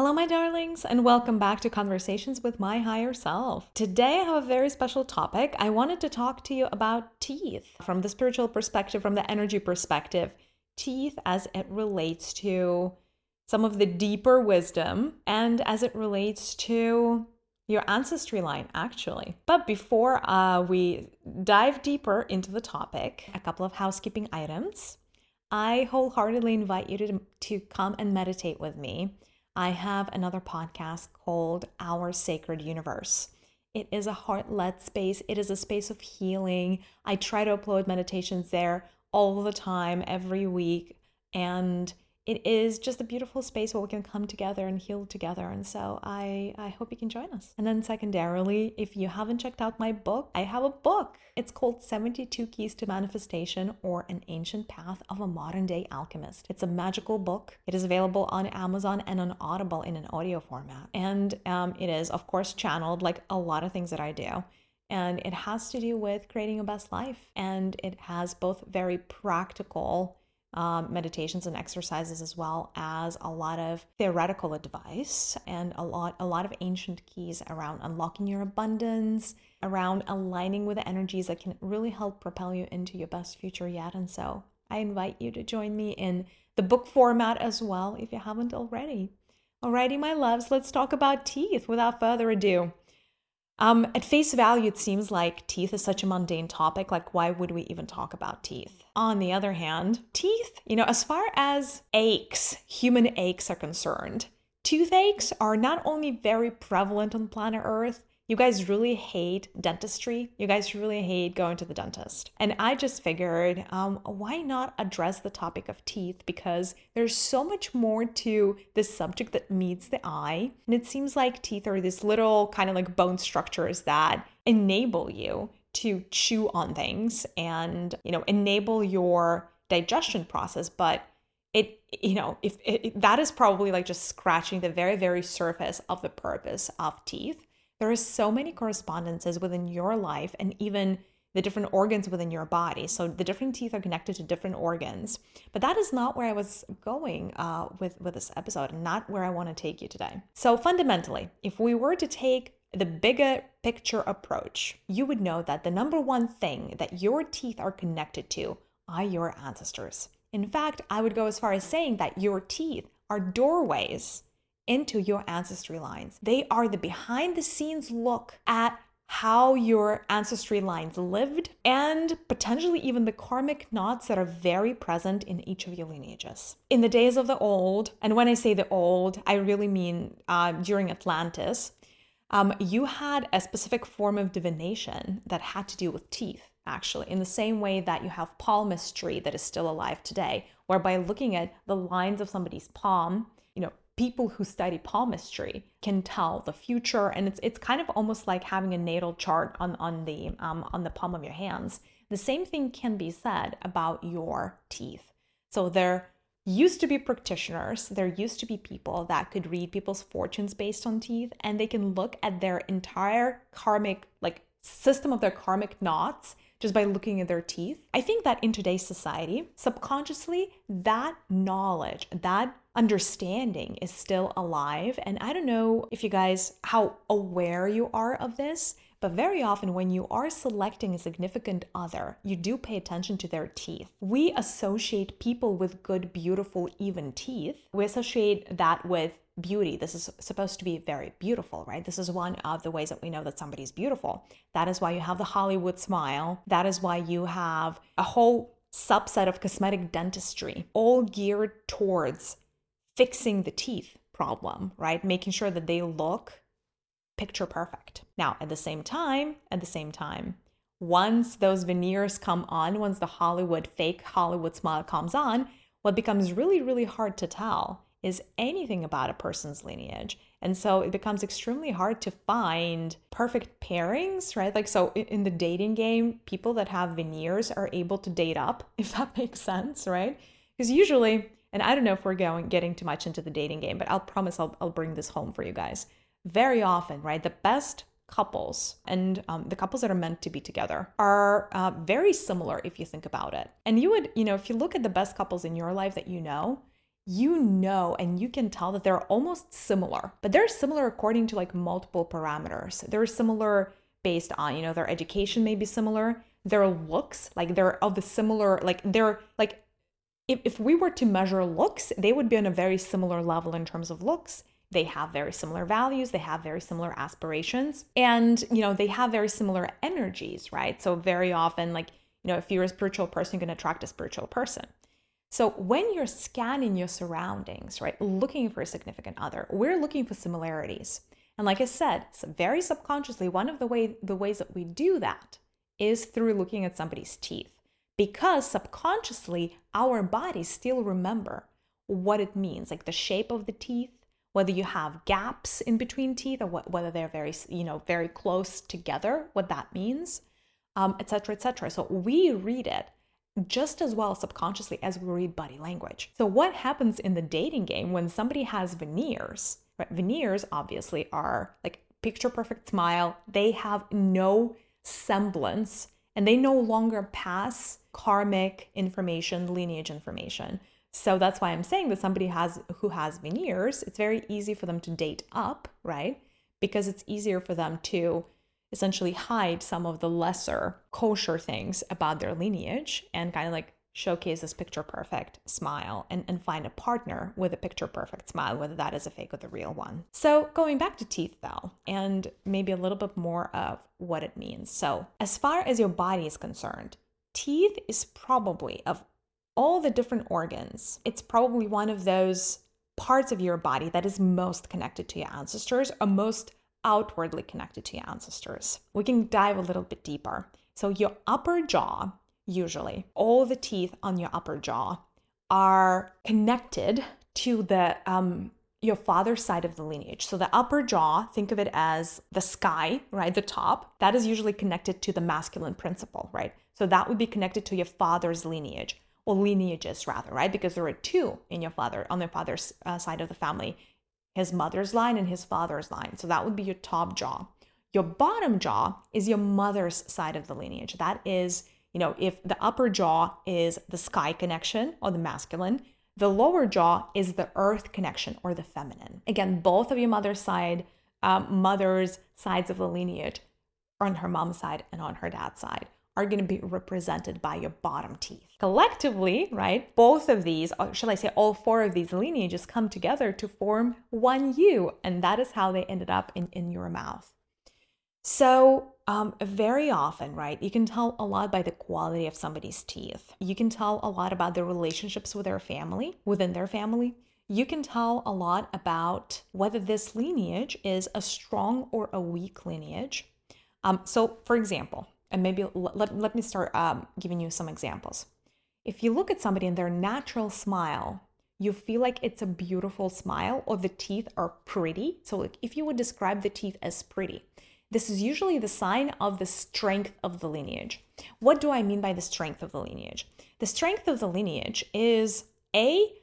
Hello, my darlings, and welcome back to Conversations with My Higher Self. Today, I have a very special topic. I wanted to talk to you about teeth from the spiritual perspective, from the energy perspective, teeth as it relates to some of the deeper wisdom and as it relates to your ancestry line, actually. But before we dive deeper into the topic, a couple of housekeeping items. I wholeheartedly invite you to come and meditate with me. I have another podcast called Our Sacred Universe. It is a heart-led space. It is a space of healing. I try to upload meditations there all the time, every week. And it is just a beautiful space where we can come together and heal together. And so I hope you can join us. And then secondarily, if you haven't checked out my book, I have a book. It's called 72 Keys to Manifestation, or An Ancient Path of a Modern Day Alchemist. It's a magical book. It is available on Amazon and on Audible in an audio format. And it is, of course, channeled like a lot of things that I do. And it has to do with creating a best life. And it has both very practical meditations and exercises, as well as a lot of theoretical advice and a lot of ancient keys around unlocking your abundance, around aligning with the energies that can really help propel you into your best future yet. And so I invite you to join me in the book format as well, if you haven't already. Alrighty, my loves, let's talk about teeth without further ado. At face value, it seems like teeth is such a mundane topic. Like, why would we even talk about teeth? On the other hand, teeth, as far as aches, human aches are concerned, toothaches are not only very prevalent on planet Earth. You guys really hate dentistry. You guys really hate going to the dentist. And I just figured, why not address the topic of teeth? Because there's so much more to this subject that meets the eye. And it seems like teeth are these little kind of like bone structures that enable you to chew on things and, enable your digestion process. But that is probably like just scratching the very, very surface of the purpose of teeth. There are so many correspondences within your life and even the different organs within your body. So the different teeth are connected to different organs. But that is not where I was going with this episode, and not where I want to take you today. So fundamentally, if we were to take the bigger picture approach, you would know that the number one thing that your teeth are connected to are your ancestors. In fact, I would go as far as saying that your teeth are doorways into your ancestry lines. They are the behind the scenes look at how your ancestry lines lived and potentially even the karmic knots that are very present in each of your lineages. In the days of the old, and when I say the old, I really mean during Atlantis, you had a specific form of divination that had to do with teeth, actually, in the same way that you have palmistry that is still alive today, where by looking at the lines of somebody's palm, people who study palmistry can tell the future, and it's kind of almost like having a natal chart on the palm of your hands. The same thing can be said about your teeth. So there used to be practitioners, there used to be people that could read people's fortunes based on teeth, and they can look at their entire karmic system of their karmic knots just by looking at their teeth. I think that in today's society, subconsciously, that knowledge, that understanding is still alive. And I don't know if you guys, how aware you are of this, but very often when you are selecting a significant other, you do pay attention to their teeth. We associate people with good, beautiful, even teeth. We associate that with beauty. This is supposed to be very beautiful, right? This is one of the ways that we know that somebody's beautiful. That is why you have the Hollywood smile. That is why you have a whole subset of cosmetic dentistry, all geared towards fixing the teeth problem, right? Making sure that they look picture perfect. Now, at the same time, once those veneers come on, once the fake Hollywood smile comes on, what becomes really, really hard to tell is anything about a person's lineage. And so it becomes extremely hard to find perfect pairings, right? So in the dating game, people that have veneers are able to date up, if that makes sense, right? Because usually, and I don't know if we're getting too much into the dating game, but I'll promise I'll bring this home for you guys. Very often, right, the best couples and the couples that are meant to be together are very similar if you think about it. And you would, if you look at the best couples in your life that you know, you know, and you can tell that they're almost similar, but they're similar according to like multiple parameters. They're similar based on, you know, their education may be similar, their looks, like they're of the similar, like they're like, if we were to measure looks, they would be on a very similar level in terms of looks. They have very similar values, they have very similar aspirations, and, you know, they have very similar energies, right? So very often, like, you know, if you're a spiritual person, you're going to attract a spiritual person. So when you're scanning your surroundings, right, looking for a significant other, we're looking for similarities. And like I said, very subconsciously, one of the ways that we do that is through looking at somebody's teeth, because subconsciously our bodies still remember what it means, like the shape of the teeth, whether you have gaps in between teeth, or whether they're very, you know, very close together, what that means, etc., etc. So we read it just as well subconsciously as we read body language. So what happens in the dating game when somebody has veneers, right? Veneers obviously are like picture perfect smile. They have no semblance and they no longer pass karmic information, lineage information. So that's why I'm saying that somebody who has veneers, it's very easy for them to date up, right? Because it's easier for them to essentially hide some of the lesser kosher things about their lineage and kind of like showcase this picture perfect smile and find a partner with a picture perfect smile, whether that is a fake or the real one. So going back to teeth though, and maybe a little bit more of what it means. So as far as your body is concerned, teeth is probably, of all the different organs, it's probably one of those parts of your body that is most connected to your ancestors or most outwardly connected to your ancestors. We can dive a little bit deeper. So your upper jaw, usually all the teeth on your upper jaw are connected to the your father's side of the lineage. So the upper jaw, think of it as the sky, right? The top, that is usually connected to the masculine principle, right? So that would be connected to your father's lineage, or lineages rather, right? Because there are two in your father, on your father's side of the family, his mother's line and his father's line. So that would be your top jaw. Your bottom jaw is your mother's side of the lineage. That is, you know, if the upper jaw is the sky connection or the masculine, the lower jaw is the earth connection or the feminine. Again, both of your mother's sides of the lineage, on her mom's side and on her dad's side, are going to be represented by your bottom teeth. Collectively, right, both of these, or shall I say all four of these lineages come together to form one you, and that is how they ended up in your mouth. So very often, right, you can tell a lot by the quality of somebody's teeth. You can tell a lot about their relationships with their family, within their family. You can tell a lot about whether this lineage is a strong or a weak lineage. So for example, and maybe let me start giving you some examples. If you look at somebody and their natural smile, you feel like it's a beautiful smile, or the teeth are pretty. So like if you would describe the teeth as pretty, this is usually the sign of the strength of the lineage. What do I mean by the strength of the lineage? The strength of the lineage is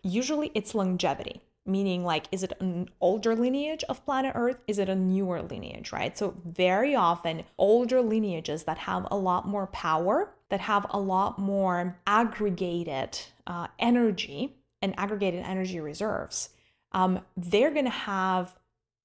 usually its longevity, meaning like, is it an older lineage of planet Earth? Is it a newer lineage, right? So very often older lineages that have a lot more power, that have a lot more aggregated energy and aggregated energy reserves, they're going to have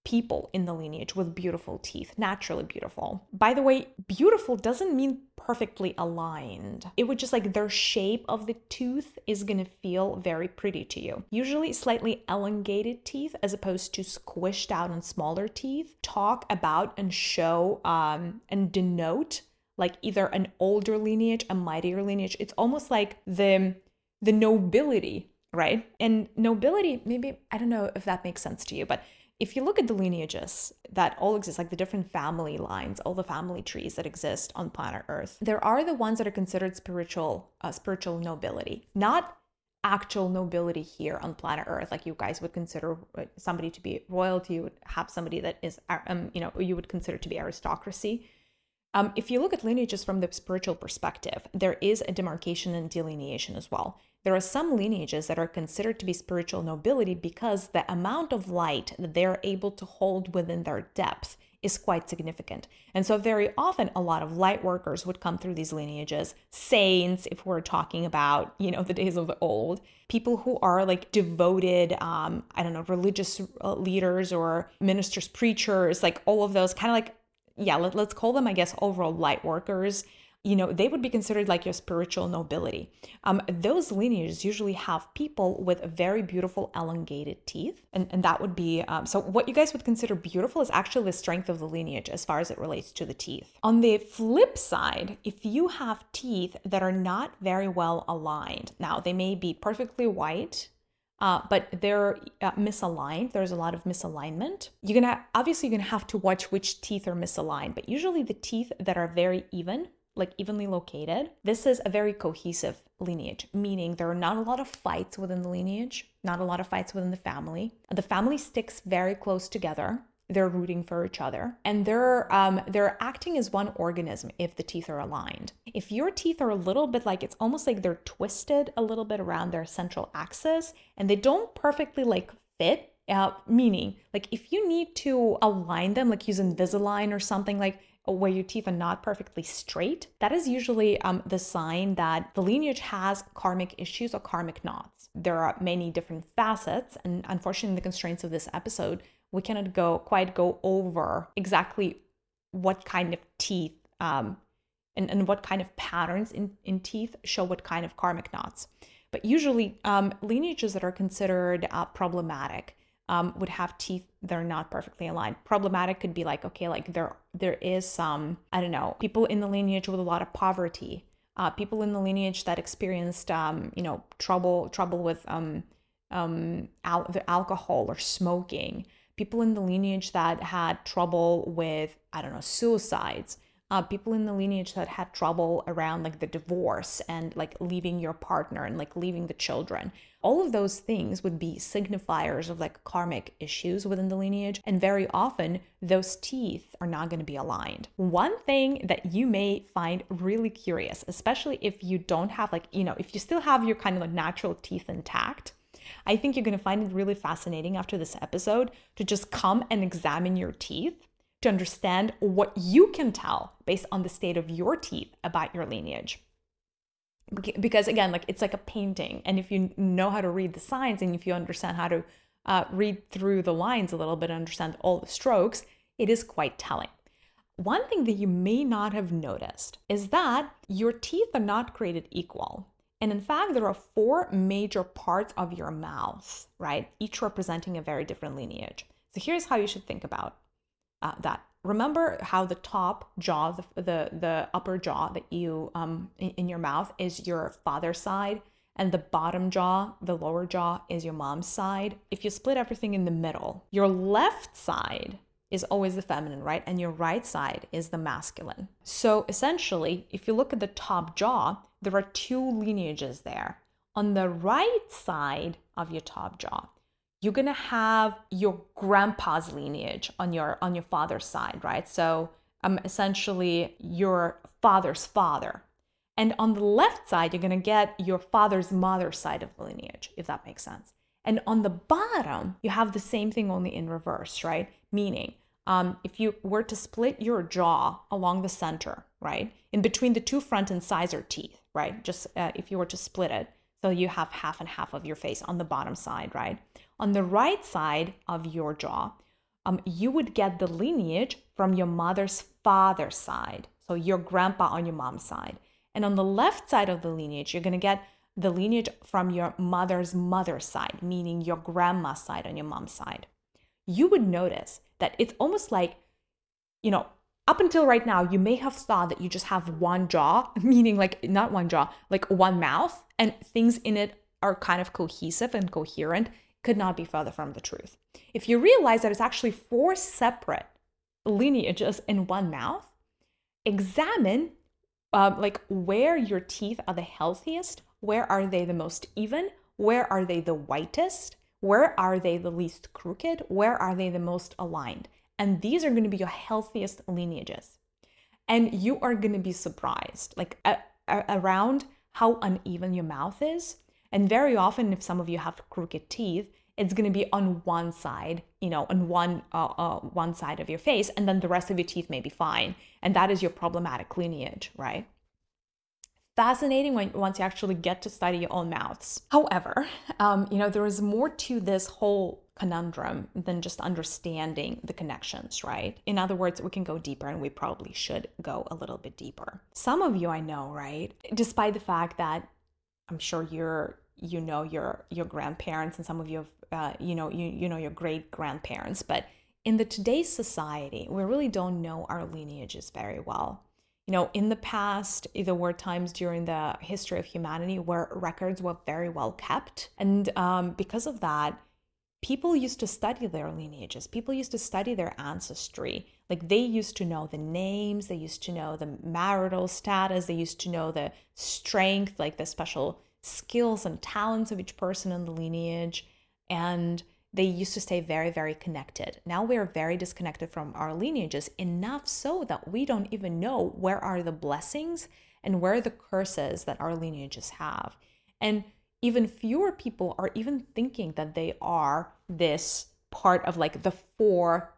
people in the lineage with beautiful teeth, naturally beautiful. By the way, beautiful doesn't mean perfectly aligned. It would just like their shape of the tooth is going to feel very pretty to you. Usually slightly elongated teeth as opposed to squished out and smaller teeth talk about and show and denote like either an older lineage, a mightier lineage. It's almost like the nobility, right? And nobility, maybe, I don't know if that makes sense to you, but if you look at the lineages that all exist, like the different family lines, all the family trees that exist on planet Earth, there are the ones that are considered spiritual nobility, not actual nobility here on planet Earth. Like you guys would consider somebody to be royalty, you would have somebody that is, you know, you would consider to be aristocracy. If you look at lineages from the spiritual perspective, there is a demarcation and delineation as well. There are some lineages that are considered to be spiritual nobility because the amount of light that they are able to hold within their depth is quite significant. And so very often a lot of light workers would come through these lineages, saints, if we're talking about, the days of the old, people who are like devoted, religious leaders or ministers, preachers, like all of those kind of like, let's call them, I guess, overall light workers. They would be considered like your spiritual nobility. Those lineages usually have people with very beautiful elongated teeth. And that would be, so what you guys would consider beautiful is actually the strength of the lineage as far as it relates to the teeth. On the flip side, if you have teeth that are not very well aligned, now they may be perfectly white, but they're misaligned. There's a lot of misalignment. You're gonna have to watch which teeth are misaligned, but usually the teeth that are very even, like evenly located, this is a very cohesive lineage, meaning there are not a lot of fights within the lineage, not a lot of fights within the family. The family sticks very close together. They're rooting for each other, and they're acting as one organism if the teeth are aligned. If your teeth are a little bit like, it's almost like they're twisted a little bit around their central axis and they don't perfectly like fit, meaning like if you need to align them, like use Invisalign or something, like where your teeth are not perfectly straight, that is usually the sign that the lineage has karmic issues or karmic knots. There are many different facets, and unfortunately, in the constraints of this episode, we cannot go over exactly what kind of teeth and what kind of patterns in teeth show what kind of karmic knots. But usually, lineages that are considered problematic would have teeth that are not perfectly aligned. Problematic could be like, okay, like there is some, people in the lineage with a lot of poverty, people in the lineage that experienced, trouble with the alcohol or smoking, people in the lineage that had trouble with, suicides, people in the lineage that had trouble around like the divorce and like leaving your partner and like leaving the children. All of those things would be signifiers of like karmic issues within the lineage. And very often those teeth are not going to be aligned. One thing that you may find really curious, especially if you don't have like, if you still have your kind of like natural teeth intact, I think you're going to find it really fascinating after this episode to just come and examine your teeth, to understand what you can tell based on the state of your teeth about your lineage. Because again, like it's like a painting. And if you know how to read the signs and if you understand how to read through the lines a little bit, understand all the strokes, it is quite telling. One thing that you may not have noticed is that your teeth are not created equal. And in fact, there are four major parts of your mouth, right? Each representing a very different lineage. So here's how you should think about that. Remember how the top jaw, the upper jaw that you in your mouth is your father's side, and the bottom jaw, the lower jaw, is your mom's side. If you split everything in the middle, your left side is always the feminine, right? And your right side is the masculine. So essentially, if you look at the top jaw, there are two lineages there. On the right side of your top jaw, you're gonna have your grandpa's lineage on your father's side, right? So essentially your father's father. And on the left side, you're gonna get your father's mother's side of the lineage, if that makes sense. And on the bottom, you have the same thing only in reverse, right? Meaning, if you were to split your jaw along the center, right? In between the two front incisor teeth, right? Just if you were to split it, so you have half and half of your face on the bottom side, right? On the right side of your jaw, you would get the lineage from your mother's father's side. So your grandpa on your mom's side. And on the left side of the lineage, you're going to get the lineage from your mother's mother's side, meaning your grandma's side on your mom's side. You would notice that it's almost like, up until right now, you may have thought that you just have one jaw, meaning like not one jaw, like one mouth, and things in it are kind of cohesive and coherent. Could not be further from the truth. If you realize that it's actually four separate lineages in one mouth, examine where your teeth are the healthiest, where are they the most even, where are they the whitest, where are they the least crooked, where are they the most aligned. And these are going to be your healthiest lineages. And you are going to be surprised, like around how uneven your mouth is, And very often, if some of you have crooked teeth, it's going to be on one side, you know, on one side of your face, and then the rest of your teeth may be fine. And that is your problematic lineage, right? Fascinating once you actually get to study your own mouths. However, you know, there is more to this whole conundrum than just understanding the connections, right? In other words, we can go deeper, and we probably should go a little bit deeper. Some of you I know, right? Despite the fact that I'm sure your grandparents, and some of you have, your great grandparents, but in the today's society, we really don't know our lineages very well. You know, in the past, there were times during the history of humanity where records were very well kept. And because of that, people used to study their lineages. People used to study their ancestry. Like, they used to know the names. They used to know the marital status. They used to know the strength, like the special skills and talents of each person in the lineage. And they used to stay very, very connected. Now we are very disconnected from our lineages, enough so that we don't even know where are the blessings and where are the curses that our lineages have. And even fewer people are even thinking that they are this part of, like, the four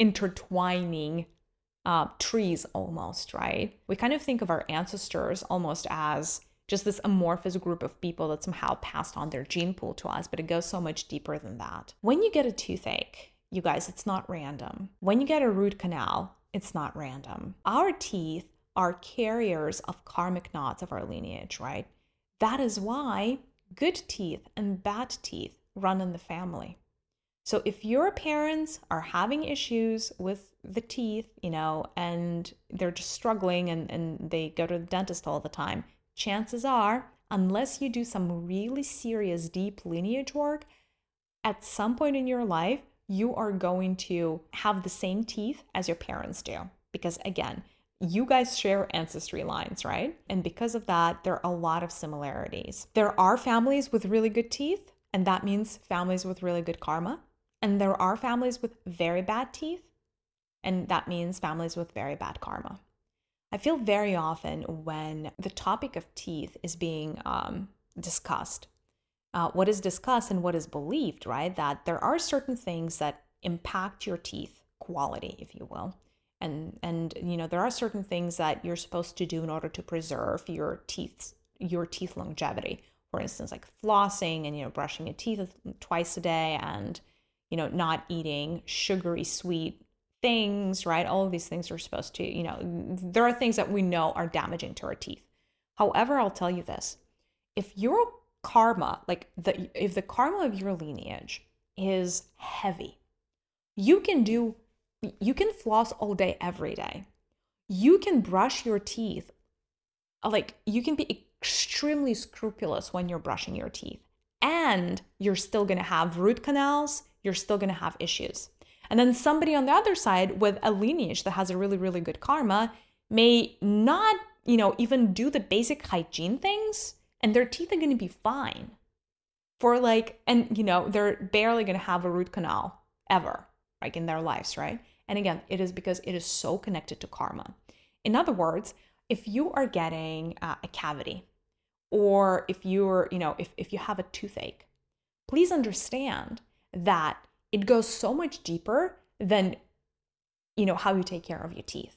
intertwining trees almost, right? We kind of think of our ancestors almost as just this amorphous group of people that somehow passed on their gene pool to us, but it goes so much deeper than that. When you get a toothache, you guys, it's not random. When you get a root canal, it's not random. Our teeth are carriers of karmic knots of our lineage, right? That is why good teeth and bad teeth run in the family. So if your parents are having issues with the teeth, you know, and they're just struggling, and they go to the dentist all the time, chances are, unless you do some really serious deep lineage work, at some point in your life, you are going to have the same teeth as your parents do. Because again, you guys share ancestry lines, right? And because of that, there are a lot of similarities. There are families with really good teeth, and that means families with really good karma. And there are families with very bad teeth, and that means families with very bad karma. I feel very often when the topic of teeth is being discussed, what is discussed and what is believed, right? That there are certain things that impact your teeth quality, if you will. And you know, there are certain things that you're supposed to do in order to preserve your teeth longevity. For instance, like flossing and, you know, brushing your teeth twice a day and, you know, not eating sugary sweet things, right? All of these things are supposed to, you know, there are things that we know are damaging to our teeth. However, I'll tell you this, if your karma, if the karma of your lineage is heavy, you can floss all day, every day. You can brush your teeth. Like, you can be extremely scrupulous when you're brushing your teeth, and you're still going to have root canals. You're still going to have issues. And then somebody on the other side with a lineage that has a really, really good karma may not, you know, even do the basic hygiene things, and their teeth are going to be fine for, like, and, you know, they're barely going to have a root canal ever, like, in their lives, right? And again, it is because it is so connected to karma. In other words, if you are getting a cavity, or if you're, you know, if you have a toothache, please understand that it goes so much deeper than, you know, how you take care of your teeth.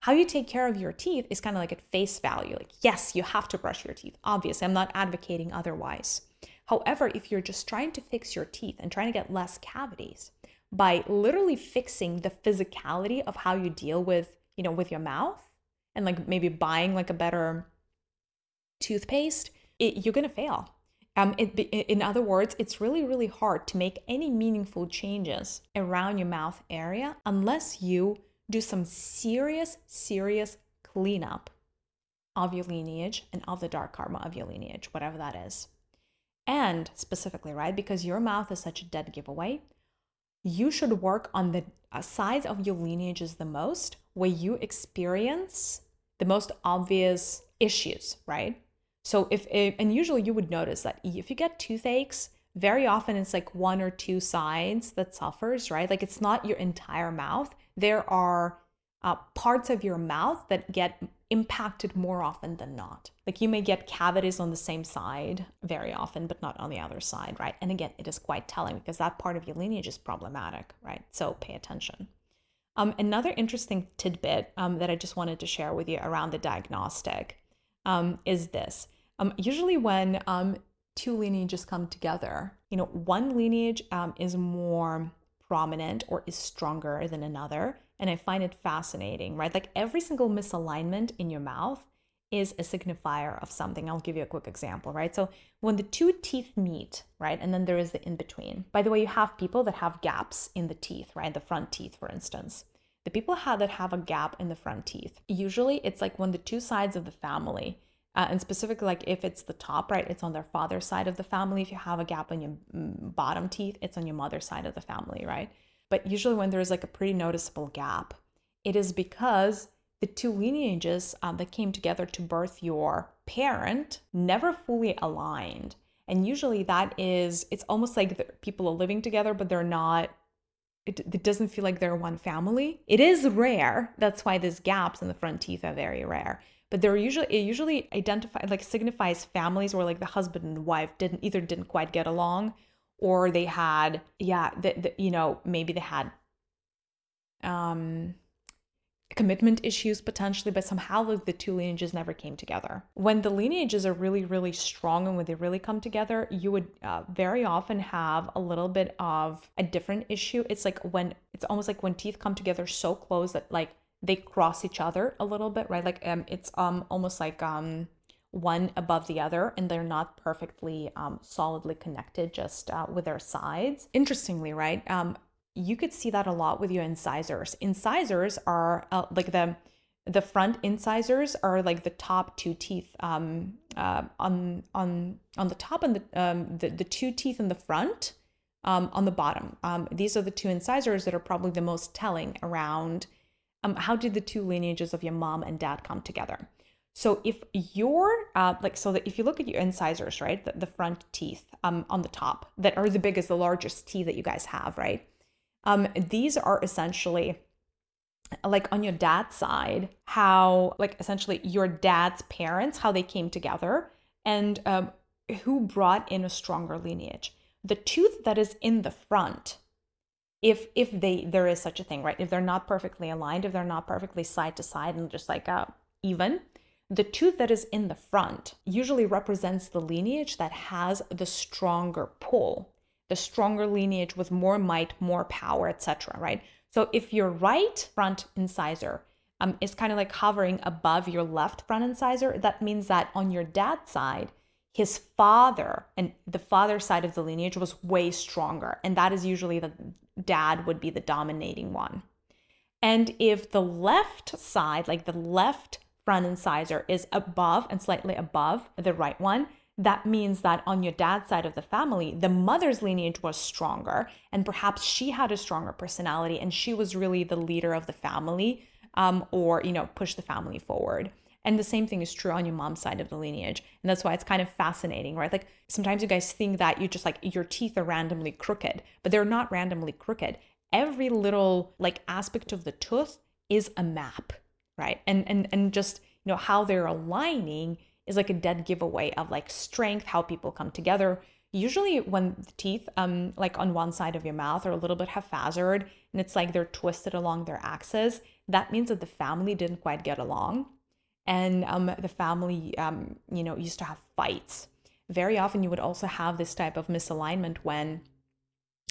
How you take care of your teeth is kind of like at face value. Like, yes, you have to brush your teeth. Obviously, I'm not advocating otherwise. However, if you're just trying to fix your teeth and trying to get less cavities by literally fixing the physicality of how you deal with, you know, with your mouth, and, like, maybe buying, like, a better toothpaste, you're going to fail. In other words, it's really, really hard to make any meaningful changes around your mouth area unless you do some serious, serious cleanup of your lineage and of the dark karma of your lineage, whatever that is. And specifically, right, because your mouth is such a dead giveaway, you should work on the sides of your lineages the most, where you experience the most obvious issues, right? So and usually you would notice that if you get toothaches, very often it's like one or two sides that suffers, right? Like, it's not your entire mouth. There are parts of your mouth that get impacted more often than not. Like you may get cavities on the same side very often, but not on the other side, right? And again, it is quite telling because that part of your lineage is problematic, right? So pay attention. Another interesting tidbit that I just wanted to share with you around the diagnostic is this. Usually when two lineages come together, you know, one lineage is more prominent or is stronger than another. And I find it fascinating, right? Like every single misalignment in your mouth is a signifier of something. I'll give you a quick example, right? So when the two teeth meet, right? And then there is the in-between. By the way, you have people that have gaps in the teeth, right? The front teeth, for instance. The people that have a gap in the front teeth, usually it's like when the two sides of the family, and specifically like if it's the top, right? It's on their father's side of the family. If you have a gap on your bottom teeth, it's on your mother's side of the family, right? But usually when there's like a pretty noticeable gap, it is because the two lineages that came together to birth your parent never fully aligned. And usually that is, it's almost like the people are living together, but they're not, it doesn't feel like they're one family. It is rare. That's why these gaps in the front teeth are very rare. But they're usually, it usually identifies, like signifies families where like the husband and wife didn't quite get along, or they had, yeah, you know, maybe they had commitment issues potentially, but somehow like the two lineages never came together. When the lineages are really, really strong and when they really come together, you would very often have a little bit of a different issue. It's like when, it's almost like when teeth come together so close that like they cross each other a little bit, right? Like it's almost like one above the other, and they're not perfectly solidly connected just with their sides. Interestingly, right? You could see that a lot with your incisors. Incisors are like the front incisors are like the top two teeth on the top, and the two teeth in the front on the bottom. These are the two incisors that are probably the most telling around how did the two lineages of your mom and dad come together. So if you're if you look at your incisors, right, the front teeth on the top that are the biggest, the largest teeth that you guys have, right? These are essentially like on your dad's side, how like essentially your dad's parents, how they came together and who brought in a stronger lineage. The tooth that is in the front, if there is such a thing, right? If they're not perfectly aligned, if they're not perfectly side to side and just like even, the tooth that is in the front usually represents the lineage that has the stronger pull, the stronger lineage with more might, more power, etc., right? So if your right front incisor is kind of like hovering above your left front incisor, that means that on your dad's side, his father and the father side of the lineage was way stronger. And that is usually the dad would be the dominating one. And if the left side, like the left front incisor is above and slightly above the right one, that means that on your dad's side of the family, the mother's lineage was stronger, and perhaps she had a stronger personality and she was really the leader of the family or, you know, push the family forward. And the same thing is true on your mom's side of the lineage. And that's why it's kind of fascinating, right? Like sometimes you guys think that you just like your teeth are randomly crooked, but they're not randomly crooked. Every little like aspect of the tooth is a map, right? And just, you know, how they're aligning is like a dead giveaway of like strength, how people come together. Usually when the teeth like on one side of your mouth are a little bit haphazard and it's like they're twisted along their axis, that means that the family didn't quite get along. And the family, you know, used to have fights. Very often you would also have this type of misalignment when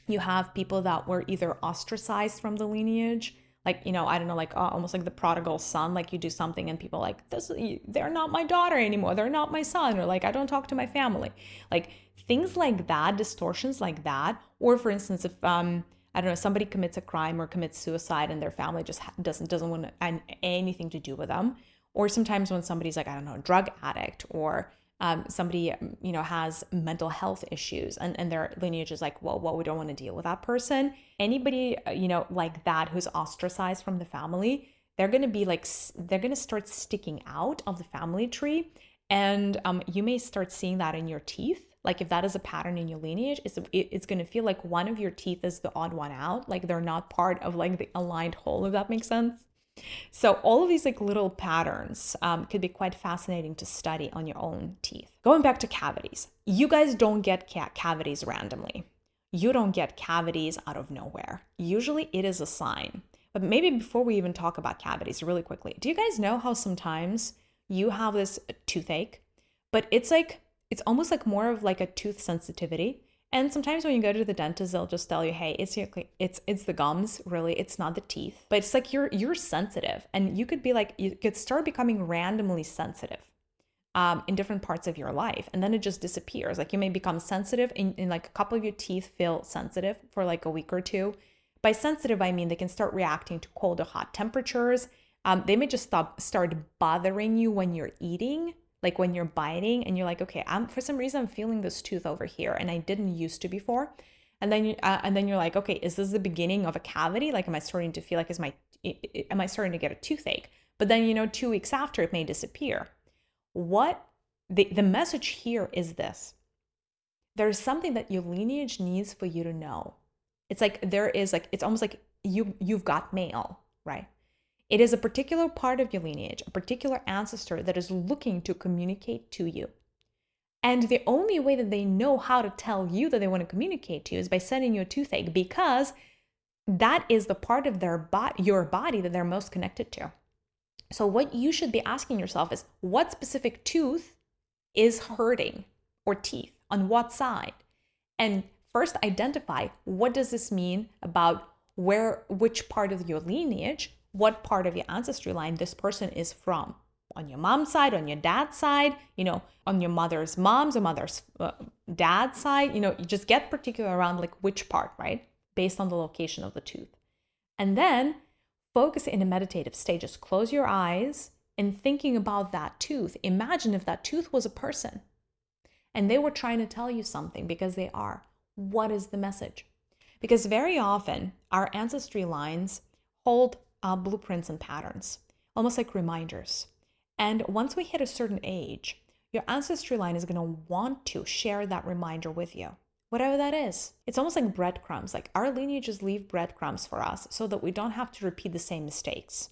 you have people that were either ostracized from the lineage, like, you know, I don't know, like almost like the prodigal son, like you do something and people like, they're not my daughter anymore. They're not my son. Or like, I don't talk to my family. Like things like that, distortions like that. Or for instance, if, I don't know, somebody commits a crime or commits suicide and their family just doesn't want anything to do with them. Or sometimes when somebody's like, I don't know, a drug addict or somebody, you know, has mental health issues and their lineage is like, well, we don't want to deal with that person. Anybody, you know, like that who's ostracized from the family, they're going to be like, they're going to start sticking out of the family tree. And you may start seeing that in your teeth. Like if that is a pattern in your lineage, it's going to feel like one of your teeth is the odd one out. Like they're not part of like the aligned whole, if that makes sense. So all of these like little patterns could be quite fascinating to study on your own teeth. Going back to cavities, you guys don't get cavities randomly. You don't get cavities out of nowhere. Usually it is a sign. But maybe before we even talk about cavities, really quickly, do you guys know how sometimes you have this toothache, but it's like, it's almost like more of like a tooth sensitivity? And sometimes when you go to the dentist, they'll just tell you, hey, it's the gums, really, it's not the teeth. But it's like you're sensitive, and you could be like, you could start becoming randomly sensitive in different parts of your life, and then it just disappears. Like you may become sensitive in like a couple of your teeth feel sensitive for like a week or two. By sensitive, I mean they can start reacting to cold or hot temperatures. They may just start bothering you when you're eating, like when you're biting, and you're like, okay, for some reason I'm feeling this tooth over here, and I didn't used to before. And then you're like, okay, is this the beginning of a cavity? Like, am I starting to feel like am I starting to get a toothache? But then 2 weeks after, it may disappear. What the message here is this: there's something that your lineage needs for you to know. It's like there is like, it's almost like you've got mail, right? It is a particular part of your lineage, a particular ancestor that is looking to communicate to you. And the only way that they know how to tell you that they want to communicate to you is by sending you a toothache, because that is the part of your body that they're most connected to. So what you should be asking yourself is, what specific tooth is hurting, or teeth on what side? And first identify, what does this mean about which part of your lineage, what part of your ancestry line this person is from, on your mom's side, on your dad's side, on your mother's mom's or mother's dad's side. You just get particular around like which part, right? Based on the location of the tooth. And then focus in a meditative state. Just close your eyes and thinking about that tooth. Imagine if that tooth was a person and they were trying to tell you something, because they are. What is the message? Because very often our ancestry lines hold blueprints and patterns, almost like reminders. And once we hit a certain age, your ancestry line is going to want to share that reminder with you, whatever that is. It's almost like breadcrumbs. Like our lineages leave breadcrumbs for us so that we don't have to repeat the same mistakes.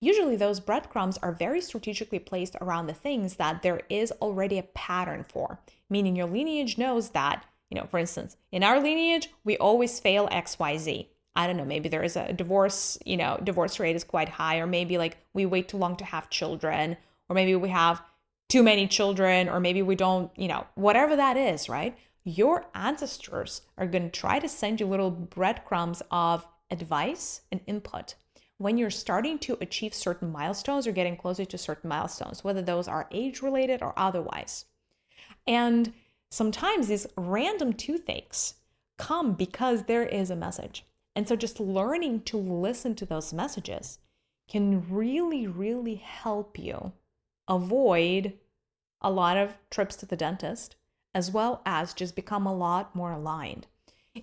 Usually those breadcrumbs are very strategically placed around the things that there is already a pattern for, meaning your lineage knows that, for instance, in our lineage, we always fail XYZ. I don't know, maybe there is a divorce, divorce rate is quite high, or maybe like we wait too long to have children, or maybe we have too many children, or maybe we don't, whatever that is, right? Your ancestors are going to try to send you little breadcrumbs of advice and input when you're starting to achieve certain milestones or getting closer to certain milestones, whether those are age-related or otherwise. And sometimes these random toothaches come because there is a message. And so just learning to listen to those messages can really, really help you avoid a lot of trips to the dentist, as well as just become a lot more aligned.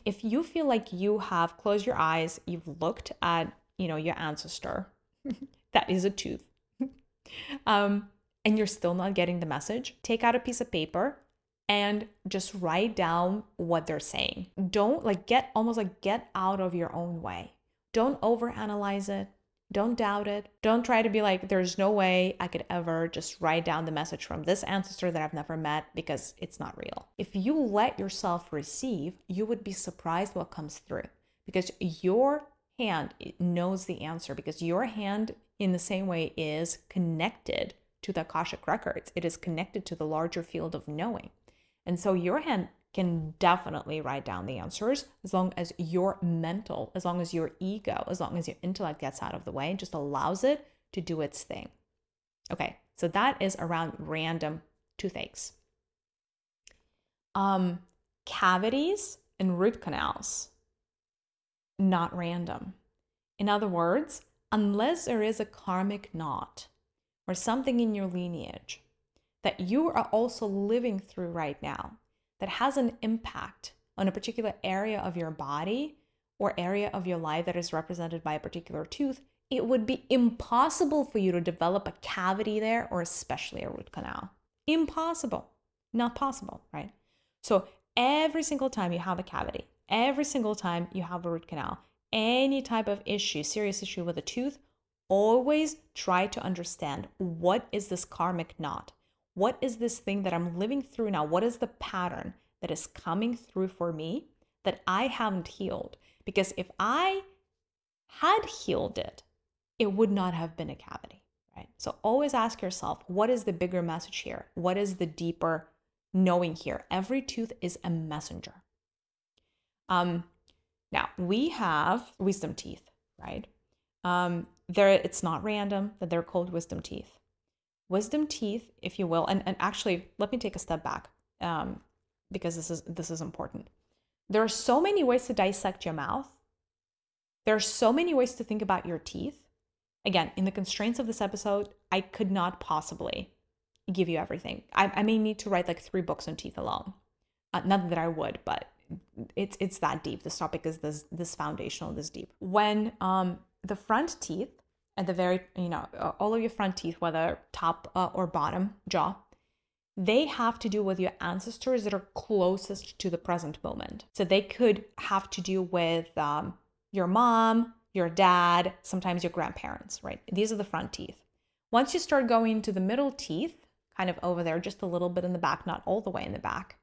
If you feel like you have closed your eyes, you've looked at, your ancestor, that is a tooth, and you're still not getting the message, take out a piece of paper and just write down what they're saying. Don't get out of your own way. Don't overanalyze it. Don't doubt it. Don't try to be like, there's no way I could ever just write down the message from this ancestor that I've never met, because it's not real. If you let yourself receive, you would be surprised what comes through, because your hand knows the answer, because your hand in the same way is connected to the Akashic Records. It is connected to the larger field of knowing. And so your hand can definitely write down the answers, as long as your ego, as long as your intellect gets out of the way and just allows it to do its thing. Okay, so that is around random toothaches. Cavities and root canals, not random. In other words, unless there is a karmic knot or something in your lineage that you are also living through right now that has an impact on a particular area of your body or area of your life that is represented by a particular tooth, it would be impossible for you to develop a cavity there, or especially a root canal. Impossible. Not possible, right? So every single time you have a cavity, every single time you have a root canal, any type of issue, serious issue with a tooth, Always try to understand, what is this karmic knot? What is this thing that I'm living through now? What is the pattern that is coming through for me that I haven't healed? Because if I had healed it, it would not have been a cavity, right? So always ask yourself, what is the bigger message here? What is the deeper knowing here? Every tooth is a messenger. Now we have wisdom teeth, right? It's not random that they're called wisdom teeth. Wisdom teeth, if you will, and actually, let me take a step back because this is important. There are so many ways to dissect your mouth. There are so many ways to think about your teeth. Again, in the constraints of this episode, I could not possibly give you everything. I may need to write like 3 books on teeth alone. Not that I would, but it's that deep. This topic is this foundational, this deep. When the front teeth, at the very, all of your front teeth, whether top or bottom jaw, they have to do with your ancestors that are closest to the present moment. So they could have to do with your mom, your dad, sometimes your grandparents, right? These are the front teeth. Once you start going to the middle teeth, kind of over there, just a little bit in the back, not all the way in the back,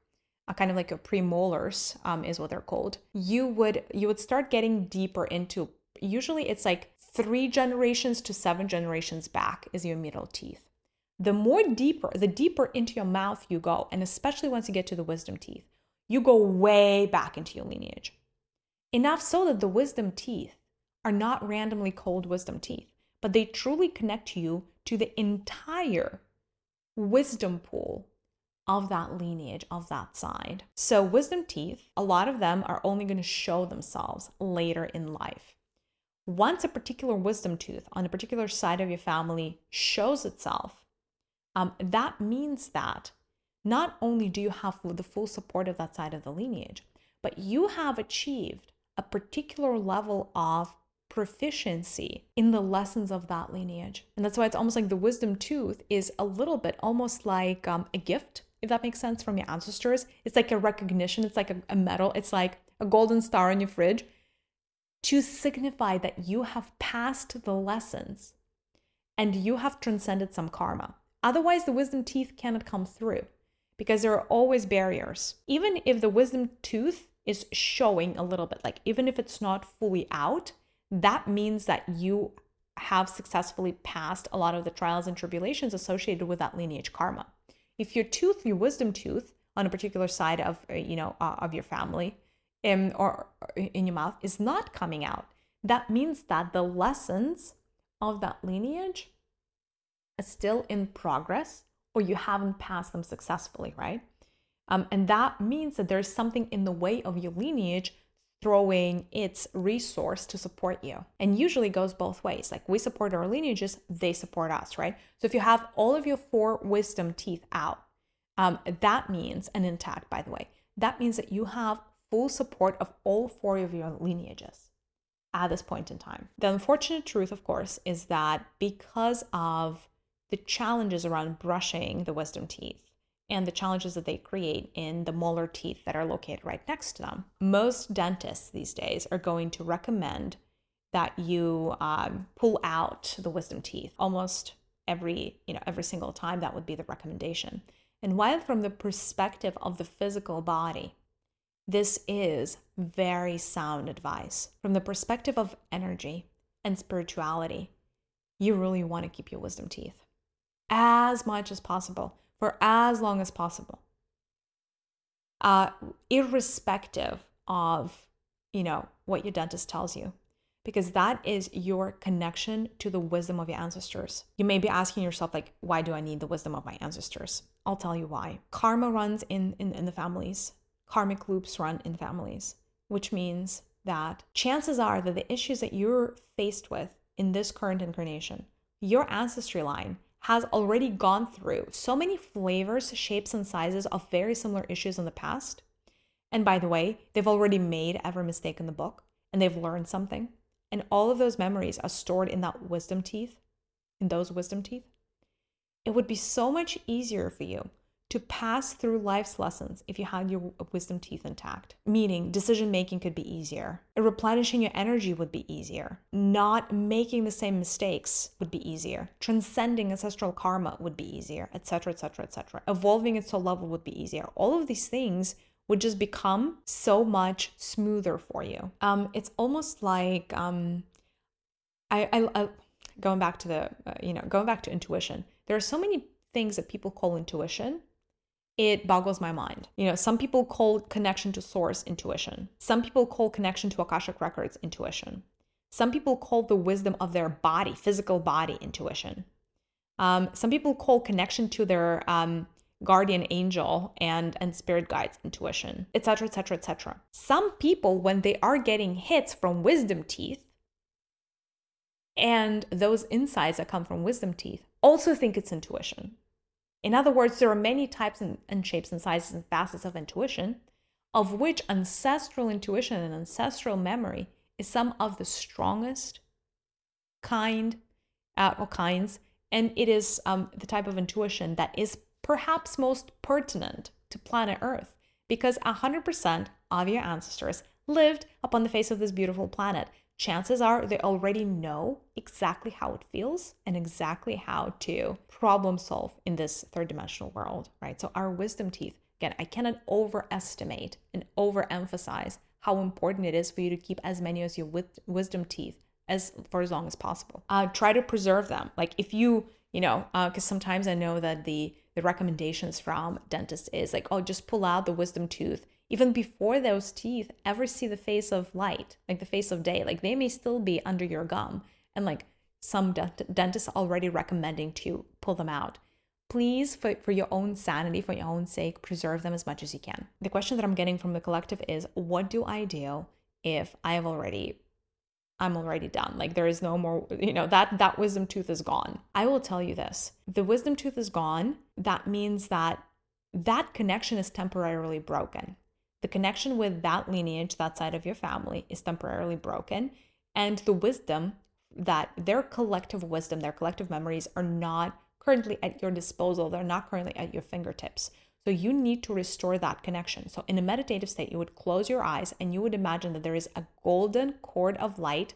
kind of like your premolars is what they're called, you would start getting deeper into, usually it's like 3 generations to 7 generations back is your middle teeth. The deeper into your mouth you go, and especially once you get to the wisdom teeth, you go way back into your lineage. Enough so that the wisdom teeth are not randomly called wisdom teeth, but they truly connect you to the entire wisdom pool of that lineage, of that side. So wisdom teeth, a lot of them are only going to show themselves later in life. Once a particular wisdom tooth on a particular side of your family shows itself, that means that not only do you have the full support of that side of the lineage, but you have achieved a particular level of proficiency in the lessons of that lineage. And that's why it's almost like the wisdom tooth is a little bit almost like a gift, if that makes sense, from your ancestors. It's like a recognition. It's like a medal. It's like a golden star on your fridge, to signify that you have passed the lessons and you have transcended some karma. Otherwise, the wisdom teeth cannot come through because there are always barriers. Even if the wisdom tooth is showing a little bit, like even if it's not fully out, that means that you have successfully passed a lot of the trials and tribulations associated with that lineage karma. If your wisdom tooth on a particular side of your family, or in your mouth, is not coming out, that means that the lessons of that lineage are still in progress, or you haven't passed them successfully, right? And that means that there's something in the way of your lineage throwing its resource to support you. And usually goes both ways. Like, we support our lineages, they support us, right? So if you have all of your 4 wisdom teeth out, that means, and intact, by the way, that means that you have full support of all 4 of your lineages at this point in time. The unfortunate truth, of course, is that because of the challenges around brushing the wisdom teeth and the challenges that they create in the molar teeth that are located right next to them, most dentists these days are going to recommend that you pull out the wisdom teeth almost every single time. That would be the recommendation. And while from the perspective of the physical body, this is very sound advice, from the perspective of energy and spirituality, you really want to keep your wisdom teeth as much as possible, for as long as possible, irrespective of, what your dentist tells you, because that is your connection to the wisdom of your ancestors. You may be asking yourself, like, why do I need the wisdom of my ancestors? I'll tell you why. Karma runs in the families. Karmic loops run in families, which means that chances are that the issues that you're faced with in this current incarnation, your ancestry line has already gone through so many flavors, shapes, and sizes of very similar issues in the past. And by the way, they've already made every mistake in the book, and they've learned something. And all of those memories are stored in those wisdom teeth. It would be so much easier for you to pass through life's lessons if you had your wisdom teeth intact. Meaning, decision-making could be easier. Replenishing your energy would be easier. Not making the same mistakes would be easier. Transcending ancestral karma would be easier, etc., etc., etc. Evolving at soul level would be easier. All of these things would just become so much smoother for you. It's almost like, going back to the, going back to intuition. There are so many things that people call intuition. It boggles my mind. You know, some people call connection to source intuition. Some people call connection to Akashic Records intuition. Some people call the wisdom of their body, physical body, intuition. Some people call connection to their guardian angel and spirit guides intuition, etc., etc., etc. Some people, when they are getting hits from wisdom teeth, and those insights that come from wisdom teeth, also think it's intuition. In other words, there are many types and shapes and sizes and facets of intuition, of which ancestral intuition and ancestral memory is some of the strongest kinds, and it is the type of intuition that is perhaps most pertinent to planet Earth, because 100% of your ancestors lived upon the face of this beautiful planet. Chances are they already know exactly how it feels and exactly how to problem solve in this third-dimensional world, right? So our wisdom teeth, again, I cannot overestimate and overemphasize how important it is for you to keep as many as your wisdom teeth for as long as possible. Try to preserve them. Like if because sometimes I know that the recommendations from dentists is like, oh, just pull out the wisdom tooth even before those teeth ever see the face of light, like the face of day. Like they may still be under your gum, and like some dentists already recommending to pull them out. Please, for your own sanity, for your own sake, preserve them as much as you can. The question that I'm getting from the collective is, what do I do if I'm already done? Like there is no more, that wisdom tooth is gone. I will tell you this. The wisdom tooth is gone. That means that connection is temporarily broken. The connection with that lineage, that side of your family, is temporarily broken. And the wisdom, that their collective wisdom, their collective memories are not currently at your disposal. They're not currently at your fingertips. So you need to restore that connection. So in a meditative state, you would close your eyes and you would imagine that there is a golden cord of light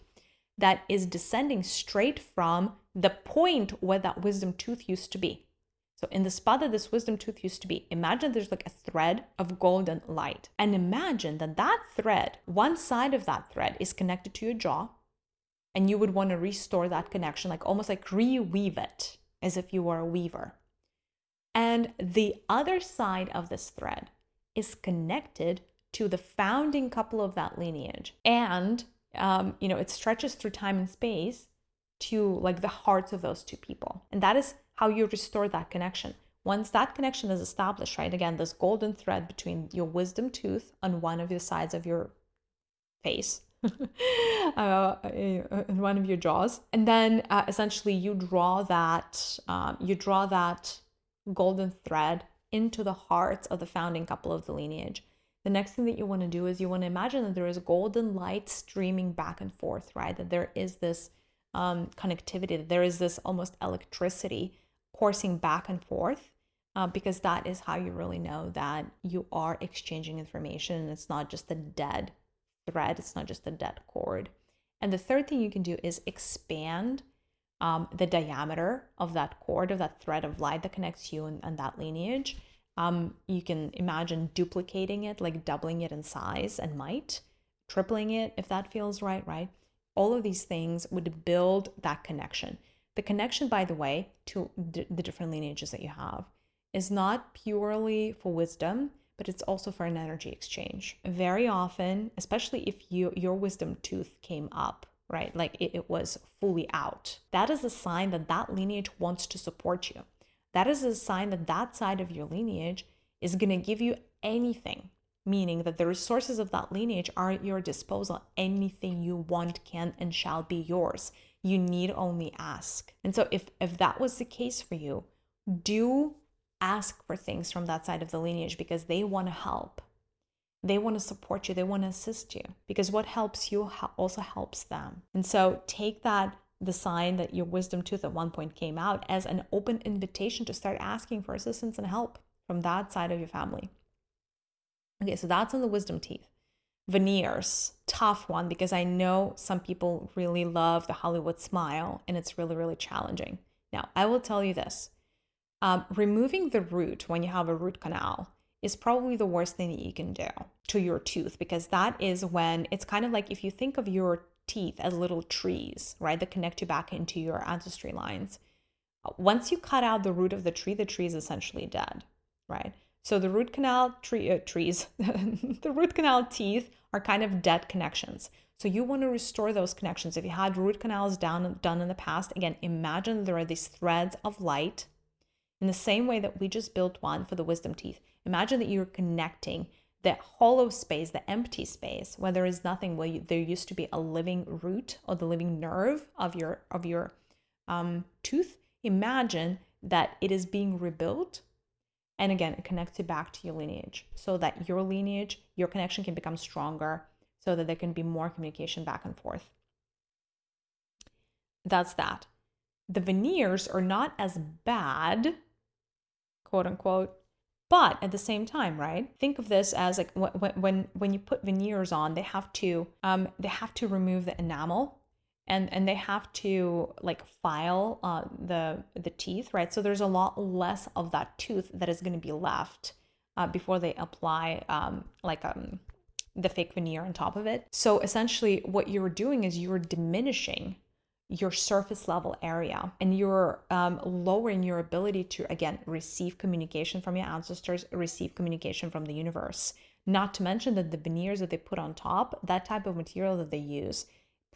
that is descending straight from the point where that wisdom tooth used to be. So in the spot that this wisdom tooth used to be, imagine there's like a thread of golden light. And imagine that thread, one side of that thread is connected to your jaw. And you would want to restore that connection, like almost like reweave it as if you were a weaver. And the other side of this thread is connected to the founding couple of that lineage. And, it stretches through time and space to like the hearts of those two people. And that is how you restore that connection. Once that connection is established, right? Again, this golden thread between your wisdom tooth on one of the sides of your face, in one of your jaws, and then essentially you draw that golden thread into the hearts of the founding couple of the lineage. The next thing that you want to do is you want to imagine that there is golden light streaming back and forth, right? That there is this connectivity. There is this almost electricity coursing back and forth, because that is how you really know that you are exchanging information. It's not just a dead thread. It's not just a dead cord. And the third thing you can do is expand the diameter of that cord, of that thread of light that connects you and that lineage. You can imagine duplicating it, like doubling it in size and might, tripling it if that feels right? All of these things would build that connection. The connection, by the way, to the different lineages that you have is not purely for wisdom, but it's also for an energy exchange. Very often, especially if your wisdom tooth came up, right? Like it was fully out. That is a sign that lineage wants to support you. That is a sign that side of your lineage is going to give you anything. Meaning that the resources of that lineage are at your disposal. Anything you want can and shall be yours. You need only ask. And so if that was the case for you, do ask for things from that side of the lineage, because they want to help. They want to support you. They want to assist you, because what helps you also helps them. And so take the sign that your wisdom tooth at one point came out as an open invitation to start asking for assistance and help from that side of your family. Okay, so that's on the wisdom teeth. Veneers, tough one, because I know some people really love the Hollywood smile and it's really, really challenging. Now, I will tell you this. Removing the root when you have a root canal is probably the worst thing that you can do to your tooth, because that is when it's kind of like, if you think of your teeth as little trees, right, that connect you back into your ancestry lines. Once you cut out the root of the tree is essentially dead, right? So the root canal the root canal teeth are kind of dead connections. So you want to restore those connections. If you had root canals done in the past, again, imagine there are these threads of light in the same way that we just built one for the wisdom teeth. Imagine that you're connecting the hollow space, the empty space, where there is nothing, where there used to be a living root or the living nerve of your tooth. Imagine that it is being rebuilt. And again, it connects you back to your lineage, so that your lineage, your connection can become stronger, so that there can be more communication back and forth. That's that. The veneers are not as bad, quote unquote, but at the same time, right? Think of this as like when you put veneers on, they have to remove the enamel, and they have to like file the teeth, right? So there's a lot less of that tooth that is going to be left before they apply the fake veneer on top of it. So essentially what you're doing is you're diminishing your surface level area, and you're lowering your ability to, again, receive communication from your ancestors, receive communication from the universe. Not to mention that the veneers that they put on top, that type of material that they use,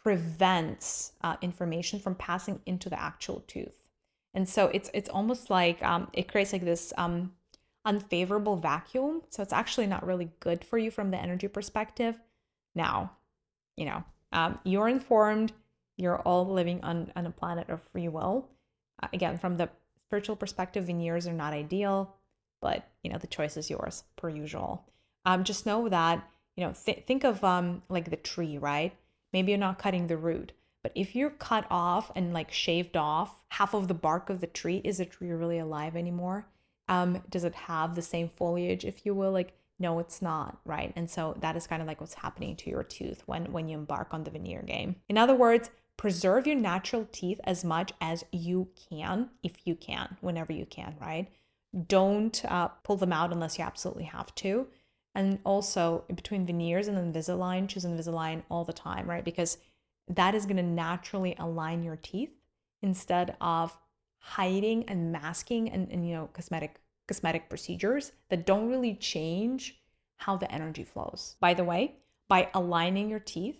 prevents information from passing into the actual tooth. And so it's almost like it creates like this unfavorable vacuum. So it's actually not really good for you from the energy perspective. Now, you're informed, you're all living on a planet of free will. Again, from the spiritual perspective, veneers are not ideal, but the choice is yours per usual. Just know that, think of like the tree, right? Maybe you're not cutting the root, but if you're cut off and like shaved off half of the bark of the tree, is the tree really alive anymore? Does it have the same foliage, if you will? Like, no, it's not, right? And so that is kind of like what's happening to your tooth when you embark on the veneer game. In other words, preserve your natural teeth as much as you can, if you can, whenever you can, right? Don't pull them out unless you absolutely have to. And also between veneers and Invisalign, choose Invisalign all the time, right? Because that is going to naturally align your teeth instead of hiding and masking and cosmetic procedures that don't really change how the energy flows. By the way, by aligning your teeth,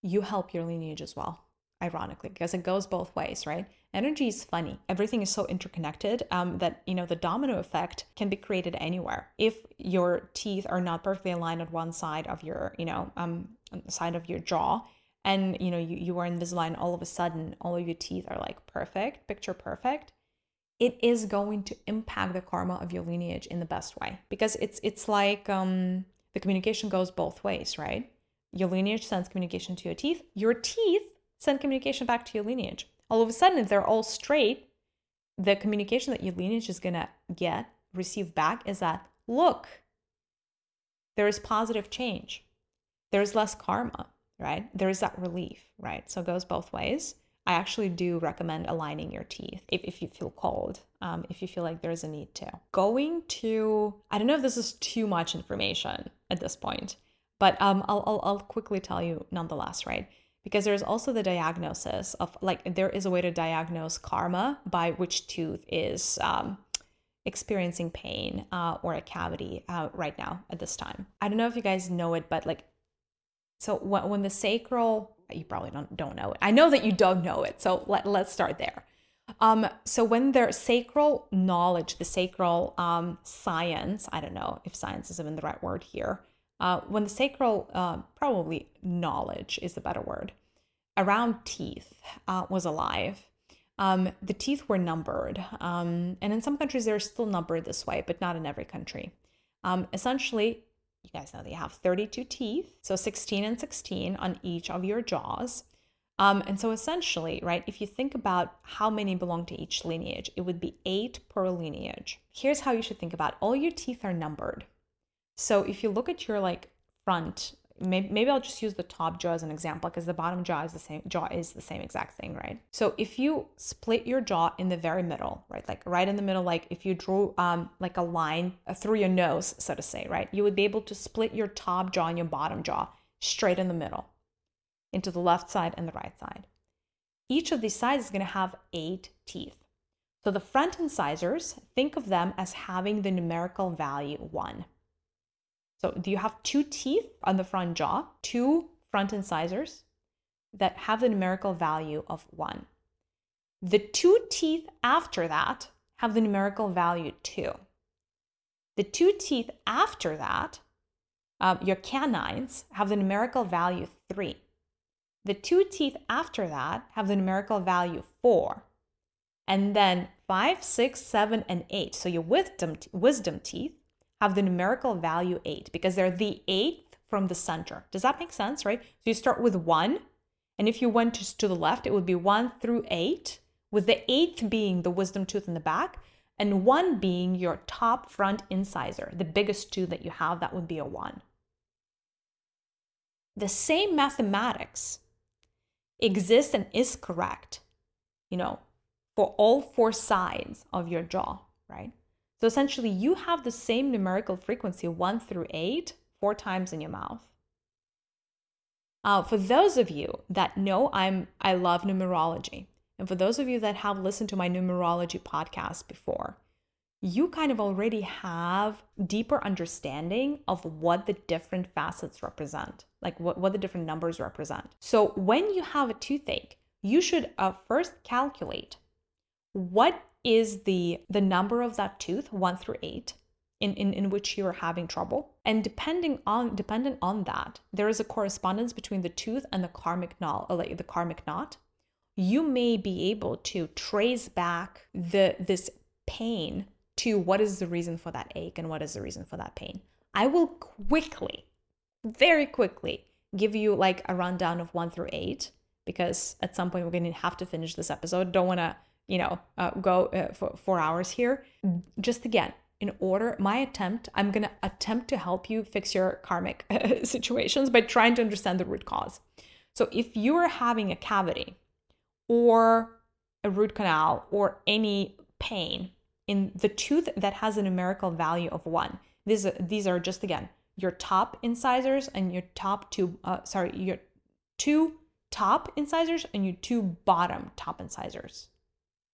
you help your lineage as well, ironically, because it goes both ways, right? Energy is funny. Everything is so interconnected that, the domino effect can be created anywhere. If your teeth are not perfectly aligned on one side of your, side of your jaw, and, you are Invisalign, all of a sudden, all of your teeth are like perfect, picture perfect, it is going to impact the karma of your lineage in the best way, because it's like the communication goes both ways, right? Your lineage sends communication to your teeth send communication back to your lineage. All of a sudden, if they're all straight, the communication that your lineage is going to receive back is that, look, there is positive change. There is less karma, right? There is that relief, right? So it goes both ways. I actually do recommend aligning your teeth if you feel called, if you feel like there's a need to. I don't know if this is too much information at this point, but I'll quickly tell you nonetheless, right? Because there's also the diagnosis of, like, there is a way to diagnose karma by which tooth is experiencing pain or a cavity right now at this time. I don't know if you guys know it, but like, so when the sacral, you probably don't know it. I know that you don't know it. So let's start there. So when their sacral knowledge, the sacral science, I don't know if science is even the right word here, when the sacral, probably knowledge is the better word, around teeth was alive, the teeth were numbered. And in some countries, they're still numbered this way, but not in every country. Essentially, you guys know that you have 32 teeth, so 16 and 16 on each of your jaws. And so essentially, right, if you think about how many belong to each lineage, it would be 8 per lineage. Here's how you should think about it. All your teeth are numbered. So if you look at your like front, maybe I'll just use the top jaw as an example, because the bottom jaw is the same exact thing, right? So if you split your jaw in the very middle, right, like right in the middle, like if you drew like a line through your nose, so to say, right, you would be able to split your top jaw and your bottom jaw straight in the middle into the left side and the right side. Each of these sides is going to have 8 teeth. So the front incisors, think of them as having the numerical value 1. So you have 2 teeth on the front jaw, 2 front incisors that have the numerical value of 1. The 2 teeth after that have the numerical value 2. The 2 teeth after that, your canines, have the numerical value 3. The 2 teeth after that have the numerical value 4. And then 5, 6, 7, and 8. So your wisdom teeth have the numerical value 8 because they're the 8th from the center. Does that make sense, right? So you start with 1. And if you went just to the left, it would be 1 through 8, with the 8th being the wisdom tooth in the back and 1 being your top front incisor, the biggest tooth that you have, that would be a 1. The same mathematics exists and is correct, you know, for all 4 sides of your jaw, right? So essentially you have the same numerical frequency 1 through 8, 4 times in your mouth. For those of you that know I love numerology, and for those of you that have listened to my numerology podcast before, you kind of already have deeper understanding of what the different facets represent, like what the different numbers represent. So when you have a toothache, you should first calculate what is the number of that tooth, 1 through 8, in which you are having trouble. And dependent on that, there is a correspondence between the tooth and the karmic knot, You may be able to trace back this pain to what is the reason for that ache and what is the reason for that pain. I will quickly, very quickly, give you like a rundown of 1 through 8, because at some point we're going to have to finish this episode. Don't want to, go for 4 hours here. Just again, in order, I'm going to attempt to help you fix your karmic situations by trying to understand the root cause. So if you are having a cavity or a root canal or any pain in the tooth that has a numerical value of 1. These are just, again, your top incisors and your two top incisors and your 2 bottom top incisors.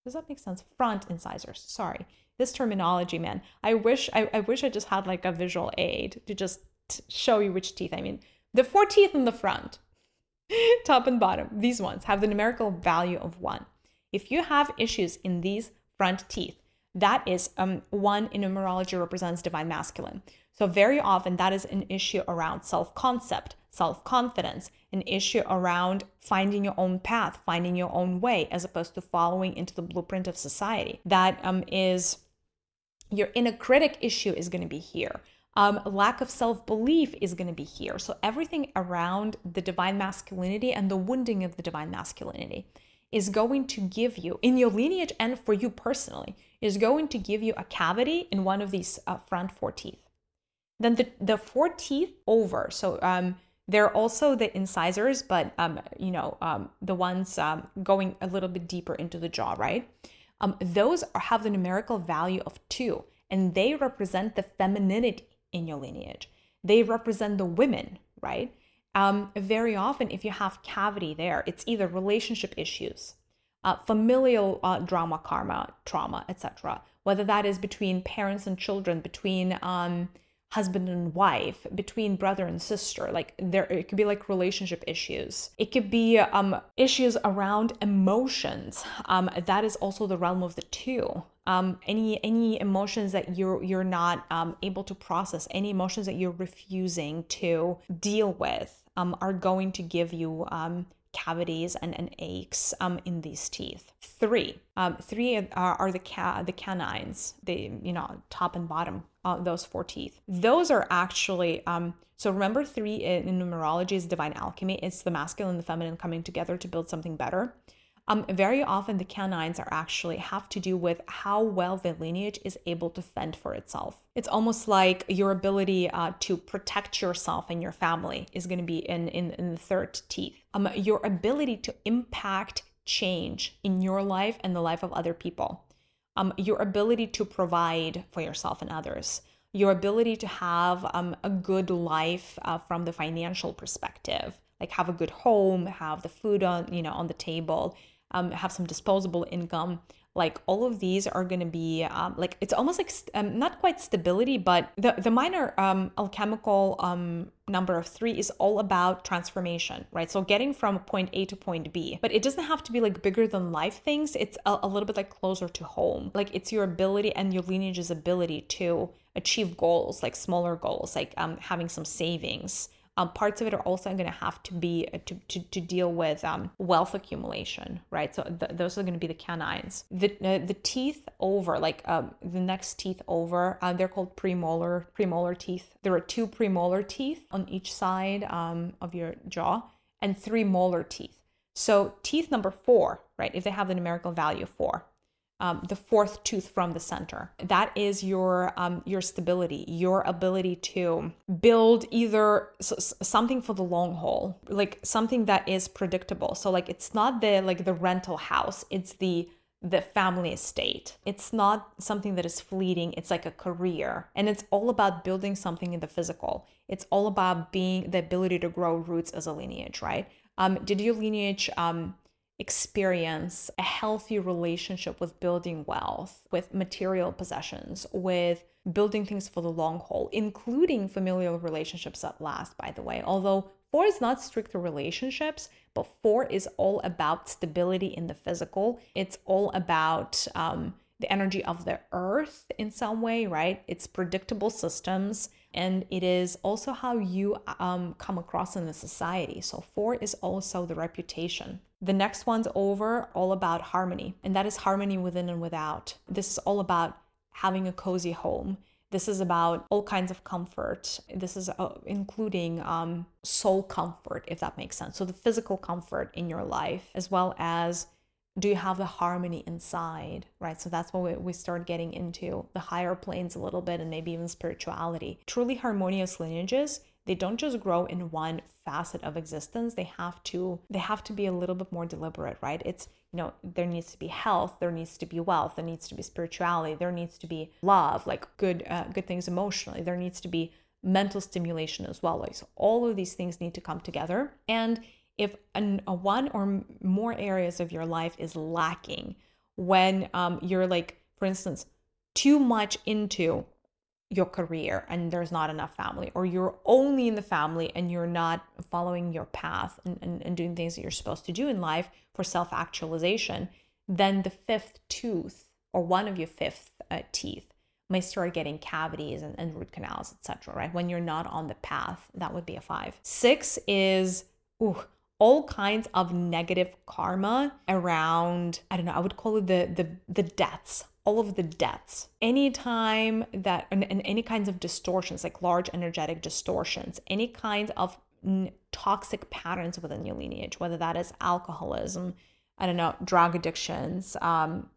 Does that make sense? Front incisors. Sorry, this terminology, man. I wish I just had like a visual aid to just show you which teeth. I mean, the 4 teeth in the front, top and bottom, these ones have the numerical value of 1. If you have issues in these front teeth, that is 1 in numerology represents divine masculine. So very often that is an issue around self-concept, self-confidence, an issue around finding your own path, finding your own way, as opposed to following into the blueprint of society. That is your inner critic issue is going to be here. Lack of self-belief is going to be here. So everything around the divine masculinity and the wounding of the divine masculinity is going to give you, in your lineage and for you personally, is going to give you a cavity in one of these front 4 teeth. Then the 4 teeth over, so they're also the incisors, but the ones going a little bit deeper into the jaw, right? Those have the numerical value of 2, and they represent the femininity in your lineage. They represent the women, right? Very often, if you have cavity there, it's either relationship issues, familial drama, karma, trauma, etc. Whether that is between parents and children, between husband and wife, between brother and sister, like there, it could be like relationship issues. It could be issues around emotions. That is also the realm of the 2. Any emotions that you're not able to process, any emotions that you're refusing to deal with, are going to give you cavities and aches in these teeth. Three are the canines, the top and bottom, those four teeth. Those are actually so remember, three in numerology is divine alchemy. It's the masculine and the feminine coming together to build something better. Very often the canines are actually have to do with how well the lineage is able to fend for itself. It's almost like your ability to protect yourself and your family is going to be in the third teeth. Your ability to impact change in your life and the life of other people. Your ability to provide for yourself and others. Your ability to have a good life from the financial perspective. Like have a good home, have the food on, on the table, have some disposable income. Like all of these are going to be like, it's almost like not quite stability, but the minor alchemical number of three is all about transformation, right? So getting from point A to point B, but it doesn't have to be like bigger than life things. It's a little bit like closer to home. Like it's your ability and your lineage's ability to achieve goals, like smaller goals, like having some savings. Parts of it are also going to have to be to deal with wealth accumulation, right? So those are going to be the canines. The teeth over, like the next teeth over, they're called premolar teeth. There are two premolar teeth on each side of your jaw and three molar teeth. So teeth number 4, right? If they have the numerical value 4. The fourth tooth from the center. That is your stability, your ability to build either something for the long haul, like something that is predictable. So like it's not the rental house, it's the family estate. It's not something that is fleeting, it's like a career. And it's all about building something in the physical. It's all about being the ability to grow roots as a lineage, right? Did your lineage experience a healthy relationship with building wealth, with material possessions, with building things for the long haul, including familial relationships that last, by the way. Although 4 is not strictly relationships, but 4 is all about stability in the physical. It's all about the energy of the earth in some way, right? It's predictable systems, and it is also how you come across in the society. So 4 is also the reputation. The next one's over, all about harmony, and that is harmony within and without. This is all about having a cozy home. This is about all kinds of comfort. This is including soul comfort, if that makes sense. So the physical comfort in your life, as well as do you have the harmony inside, right? So that's where we start getting into the higher planes a little bit, and maybe even spirituality. Truly harmonious lineages, they don't just grow in one facet of existence. They have to be a little bit more deliberate, right? It's, there needs to be health, there needs to be wealth, there needs to be spirituality, there needs to be love, like good things emotionally. There needs to be mental stimulation as well. Like, so all of these things need to come together. And if one or more areas of your life is lacking, when you're like, for instance, too much into your career and there's not enough family, or you're only in the family and you're not following your path and doing things that you're supposed to do in life for self-actualization, then the fifth tooth or one of your fifth teeth may start getting cavities and root canals, etc., right? When you're not on the path, that would be a 5. 6 is all kinds of negative karma around, I don't know, I would call it the deaths. All of the debts, any time that, and any kinds of distortions, like large energetic distortions, any kinds of toxic patterns within your lineage, whether that is alcoholism, drug addictions,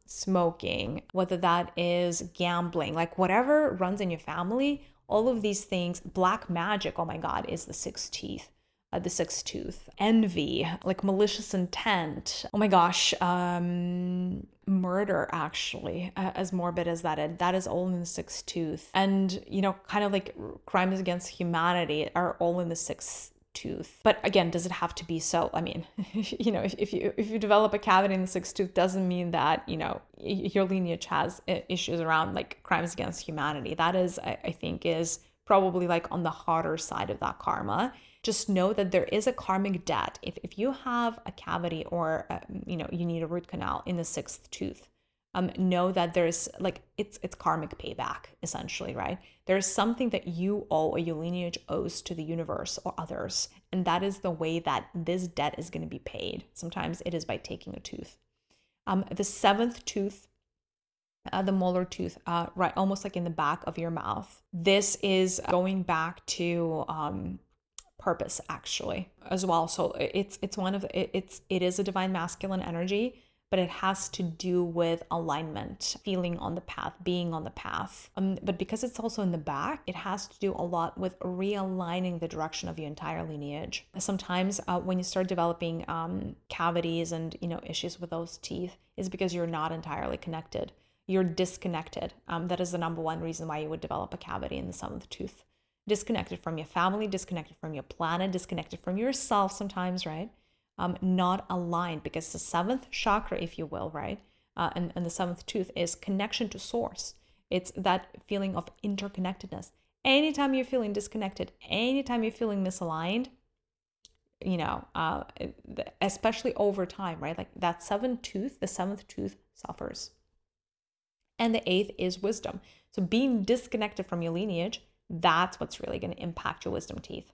smoking, whether that is gambling, like whatever runs in your family, all of these things, black magic, oh my God, is the 6th teeth. The 6th tooth, envy, like malicious intent, oh my gosh, murder, actually, as morbid as that is all in the 6th tooth. And kind of like crimes against humanity are all in the 6th tooth. But again, does it have to be so? I mean, if you develop a cavity in the 6th tooth, doesn't mean that your lineage has issues around like crimes against humanity. That is, I think, is probably like on the harder side of that karma. Just know that there is a karmic debt. If you have a cavity or you need a root canal in the 6th tooth, know that there's like, it's karmic payback essentially, right? There's something that you owe or your lineage owes to the universe or others. And that is the way that this debt is going to be paid. Sometimes it is by taking a tooth. The seventh tooth, the molar tooth, right, almost like in the back of your mouth. This is going back to purpose actually as well. So it is a divine masculine energy, but it has to do with alignment, feeling on the path, being on the path. But because it's also in the back, it has to do a lot with realigning the direction of your entire lineage. Sometimes when you start developing cavities and, you know, issues with those teeth, is because you're not entirely connected. You're disconnected. That is the number one reason why you would develop a cavity in the seventh tooth. Disconnected from your family, disconnected from your planet, disconnected from yourself sometimes, right? Not aligned, because the seventh chakra, if you will, right, and the seventh tooth is connection to source. It's that feeling of interconnectedness. Anytime you're feeling disconnected, anytime you're feeling misaligned, you know, especially over time, right, like that the seventh tooth suffers. And the eighth is wisdom. So being disconnected from your lineage, that's what's really going to impact your wisdom teeth.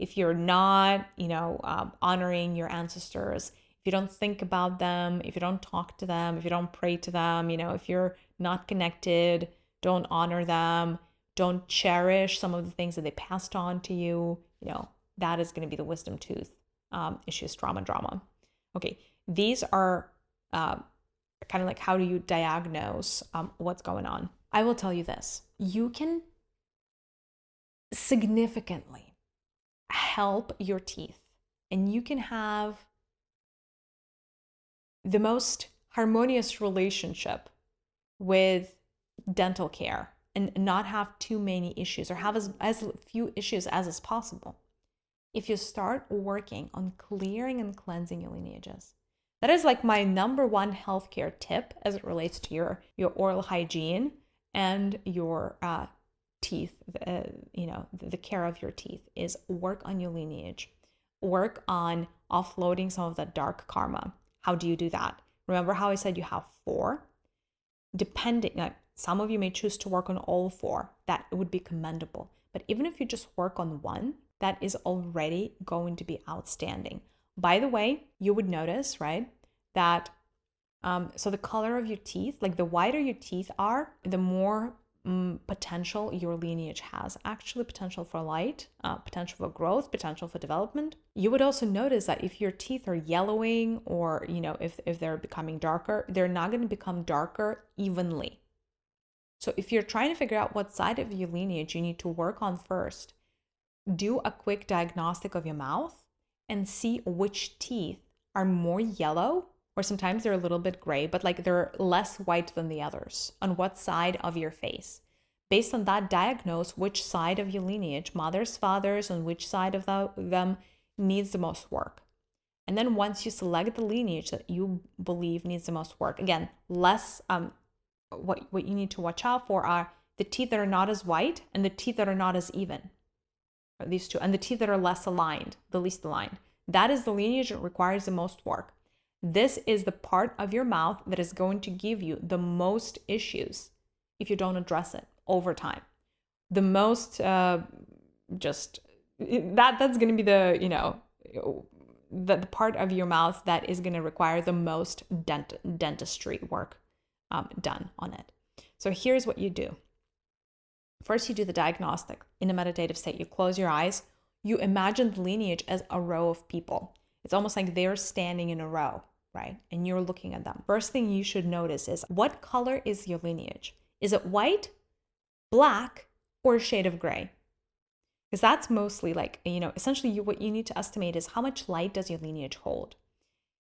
If you're not, you know, honoring your ancestors, if you don't think about them, if you don't talk to them, if you don't pray to them, you know, if you're not connected, don't honor them, don't cherish some of the things that they passed on to you, you know, that is going to be the wisdom tooth issues, drama. Okay, these are kind of like, how do you diagnose what's going on? I will tell you this. You can significantly help your teeth, and you can have the most harmonious relationship with dental care and not have too many issues, or have as few issues as is possible, if you start working on clearing and cleansing your lineages. That is like my number one healthcare tip as it relates to your oral hygiene and your teeth, you know, the care of your teeth, is work on your lineage, work on offloading some of the dark karma. How do you do that? Remember how I said you have four? Depending, like, some of you may choose to work on all four. That would be commendable. But even if you just work on one, that is already going to be outstanding. By the way, you would notice, right, that so the color of your teeth, like the whiter your teeth are, the more potential your lineage has, actually potential for light, potential for growth, potential for development. You would also notice that if your teeth are yellowing, or, you know, if they're becoming darker, they're not going to become darker evenly. So if you're trying to figure out what side of your lineage you need to work on first, do a quick diagnostic of your mouth and see which teeth are more yellow, or sometimes they're a little bit gray, but like they're less white than the others, on what side of your face. Based on that, diagnose which side of your lineage, mothers, fathers, on which side of them needs the most work. And then once you select the lineage that you believe needs the most work, again, less, what you need to watch out for are the teeth that are not as white and the teeth that are not as even, or these two, and the teeth that are less aligned, the least aligned. That is the lineage that requires the most work. This is the part of your mouth that is going to give you the most issues if you don't address it over time. The most, that's going to be the, you know, the part of your mouth that is going to require the most dentistry work done on it. So here's what you do. First, you do the diagnostic. In a meditative state, you close your eyes. You imagine the lineage as a row of people. It's almost like they're standing in a row, right? And you're looking at them. First thing you should notice is, what color is your lineage? Is it white, black, or a shade of gray? Because that's mostly like, you know, essentially what you need to estimate is, how much light does your lineage hold?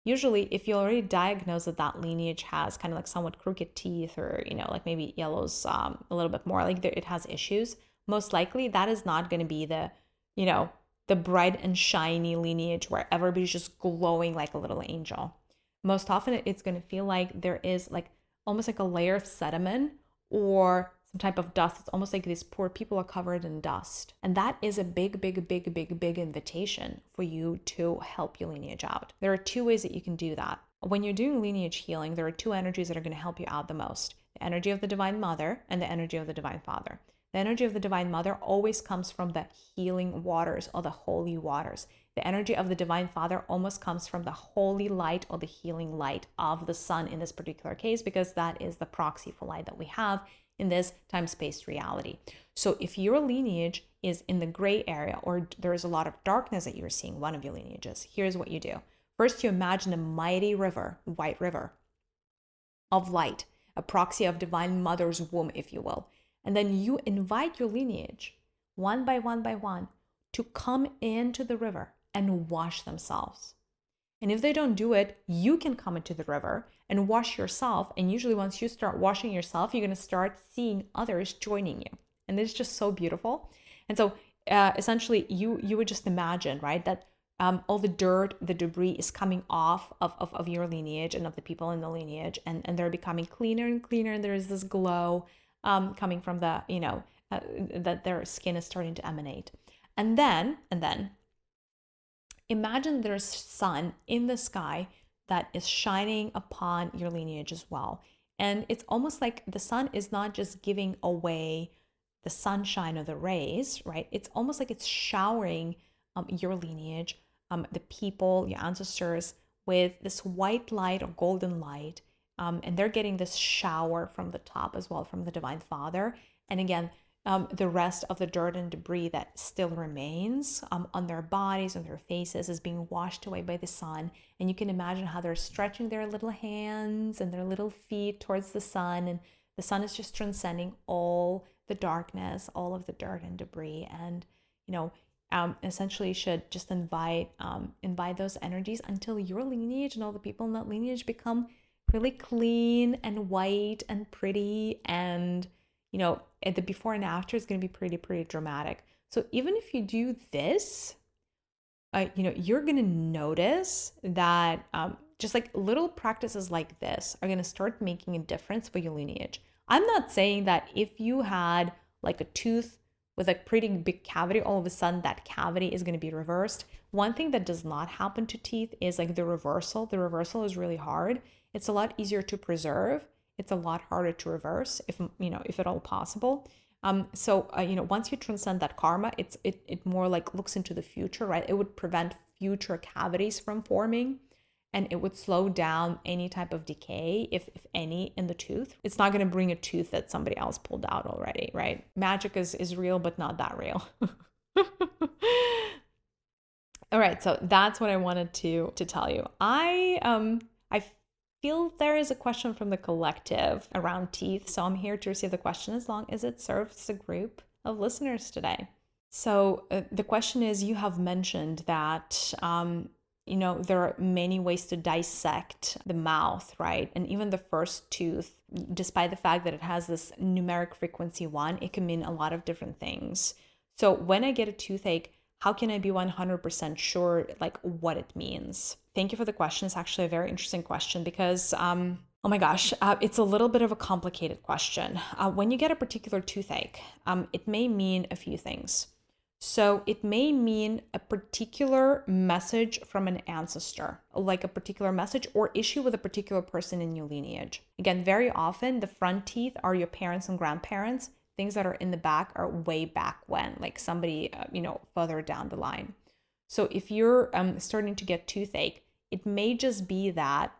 Usually, if you already diagnose that that lineage has kind of like somewhat crooked teeth, or, you know, like maybe yellows a little bit more, like it has issues, most likely that is not going to be the, you know, the bright and shiny lineage where everybody's just glowing like a little angel. Most often it's going to feel like there is like almost like a layer of sediment, or some type of dust. It's almost like these poor people are covered in dust. And that is a big, big, big, big, big invitation for you to help your lineage out. There are two ways that you can do that. When you're doing lineage healing, there are two energies that are going to help you out the most. The energy of the Divine Mother and the energy of the Divine Father. The energy of the Divine Mother always comes from the healing waters or the holy waters. The energy of the Divine Father almost comes from the holy light or the healing light of the sun in this particular case, because that is the proxy for light that we have in this time-space reality. So if your lineage is in the gray area or there is a lot of darkness that you're seeing, one of your lineages, here's what you do. First, you imagine a mighty river, white river of light, a proxy of Divine Mother's womb, if you will. And then you invite your lineage, one by one by one, to come into the river and wash themselves. And if they don't do it, you can come into the river and wash yourself. And usually once you start washing yourself, you're going to start seeing others joining you. And it's just so beautiful. And so essentially, you would just imagine, right, that all the dirt, the debris is coming off of your lineage and of the people in the lineage. And they're becoming cleaner and cleaner. And there is this glow coming from the, that their skin is starting to emanate. And then imagine there's sun in the sky that is shining upon your lineage as well. And it's almost like the sun is not just giving away the sunshine or the rays, right? It's almost like it's showering your lineage, the people, your ancestors, with this white light or golden light. And they're getting this shower from the top as well, from the Divine Father. And again, the rest of the dirt and debris that still remains on their bodies, on their faces, is being washed away by the sun. And you can imagine how they're stretching their little hands and their little feet towards the sun. And the sun is just transcending all the darkness, all of the dirt and debris. And, essentially should just invite those energies until your lineage and all the people in that lineage become really clean and white and pretty, and at the before and after is going to be pretty dramatic. So even if you do this, you're going to notice that just like little practices like this are going to start making a difference for your lineage. I'm not saying that if you had like a tooth with a pretty big cavity, all of a sudden that cavity is going to be reversed. One thing that does not happen to teeth is like the reversal. The reversal is really hard. It's a lot easier to preserve. It's a lot harder to reverse, if at all possible. Once you transcend that karma, it more like looks into the future, right? It would prevent future cavities from forming, and it would slow down any type of decay, if any, in the tooth. It's not going to bring a tooth that somebody else pulled out already, right? Magic is real, but not that real. All right, so that's what I wanted to tell you. I feel there is a question from the collective around teeth, so I'm here to receive the question as long as it serves the group of listeners today. So the question is, you have mentioned that there are many ways to dissect the mouth, right? And even the first tooth, despite the fact that it has this numeric frequency 1, it can mean a lot of different things. So when I get a toothache, how can I be 100% sure, like, what it means? Thank you for the question. It's actually a very interesting question because, it's a little bit of a complicated question. When you get a particular toothache, it may mean a few things. So it may mean a particular message from an ancestor, like a particular message or issue with a particular person in your lineage. Again, very often the front teeth are your parents and grandparents. Things that are in the back are way back when, like somebody, further down the line. So if you're starting to get toothache, it may just be that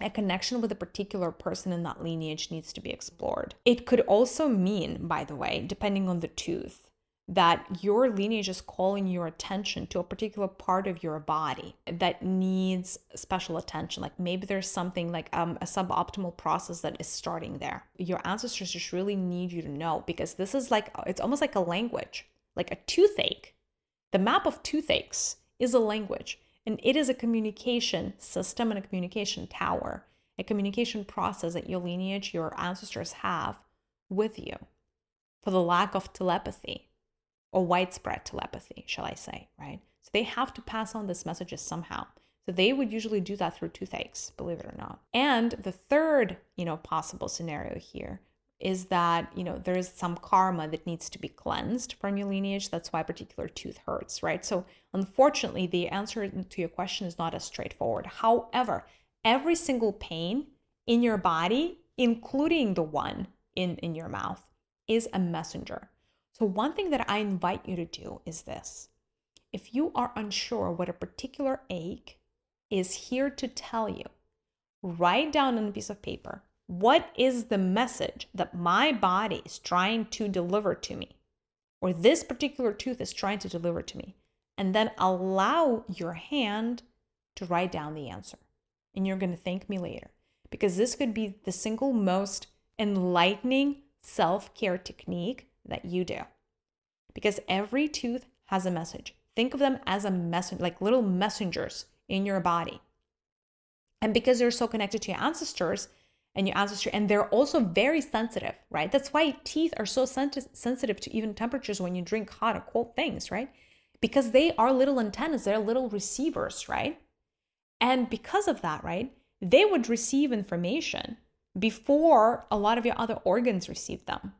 a connection with a particular person in that lineage needs to be explored. It could also mean, by the way, depending on the tooth, that your lineage is calling your attention to a particular part of your body that needs special attention. Like maybe there's something like a suboptimal process that is starting there. Your ancestors just really need you to know, because this is like, it's almost like a language, like a toothache. The map of toothaches is a language, and it is a communication system and a communication tower, a communication process that your lineage, your ancestors have with you for the lack of telepathy. Or widespread telepathy, shall I say, right? So they have to pass on these messages somehow. So they would usually do that through toothaches, believe it or not. And the third, possible scenario here is that, you know, there is some karma that needs to be cleansed from your lineage. That's why a particular tooth hurts, right? So unfortunately, the answer to your question is not as straightforward. However, every single pain in your body, including the one in your mouth, is a messenger. So one thing that I invite you to do is this. If you are unsure what a particular ache is here to tell you, write down on a piece of paper, what is the message that my body is trying to deliver to me, or this particular tooth is trying to deliver to me, and then allow your hand to write down the answer. And you're going to thank me later, because this could be the single most enlightening self-care technique that you do, because every tooth has a message. Think of them as a message, like little messengers in your body. And because you're so connected to your ancestors and your ancestry, and they're also very sensitive, right? That's why teeth are so sensitive to even temperatures when you drink hot or cold things, right? Because they are little antennas, they're little receivers, right? And because of that, right, they would receive information before a lot of your other organs receive them.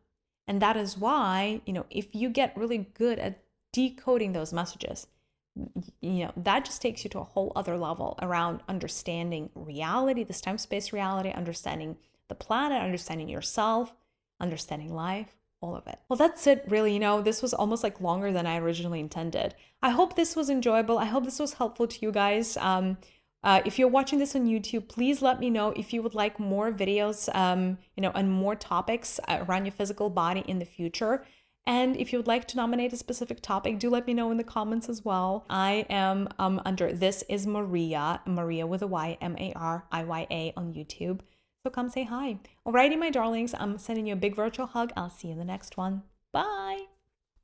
And that is why, you know, if you get really good at decoding those messages, you know, that just takes you to a whole other level around understanding reality, this time-space reality, understanding the planet, understanding yourself, understanding life, all of it. Well, that's it really. You know, this was almost like longer than I originally intended. I hope this was enjoyable. I hope this was helpful to you guys. If you're watching this on YouTube, please let me know if you would like more videos, you know, and more topics around your physical body in the future. And if you would like to nominate a specific topic, do let me know in the comments as well. I am under This Is Maria, Maria with a Y, M-A-R-I-Y-A on YouTube. So come say hi. Alrighty, my darlings, I'm sending you a big virtual hug. I'll see you in the next one. Bye.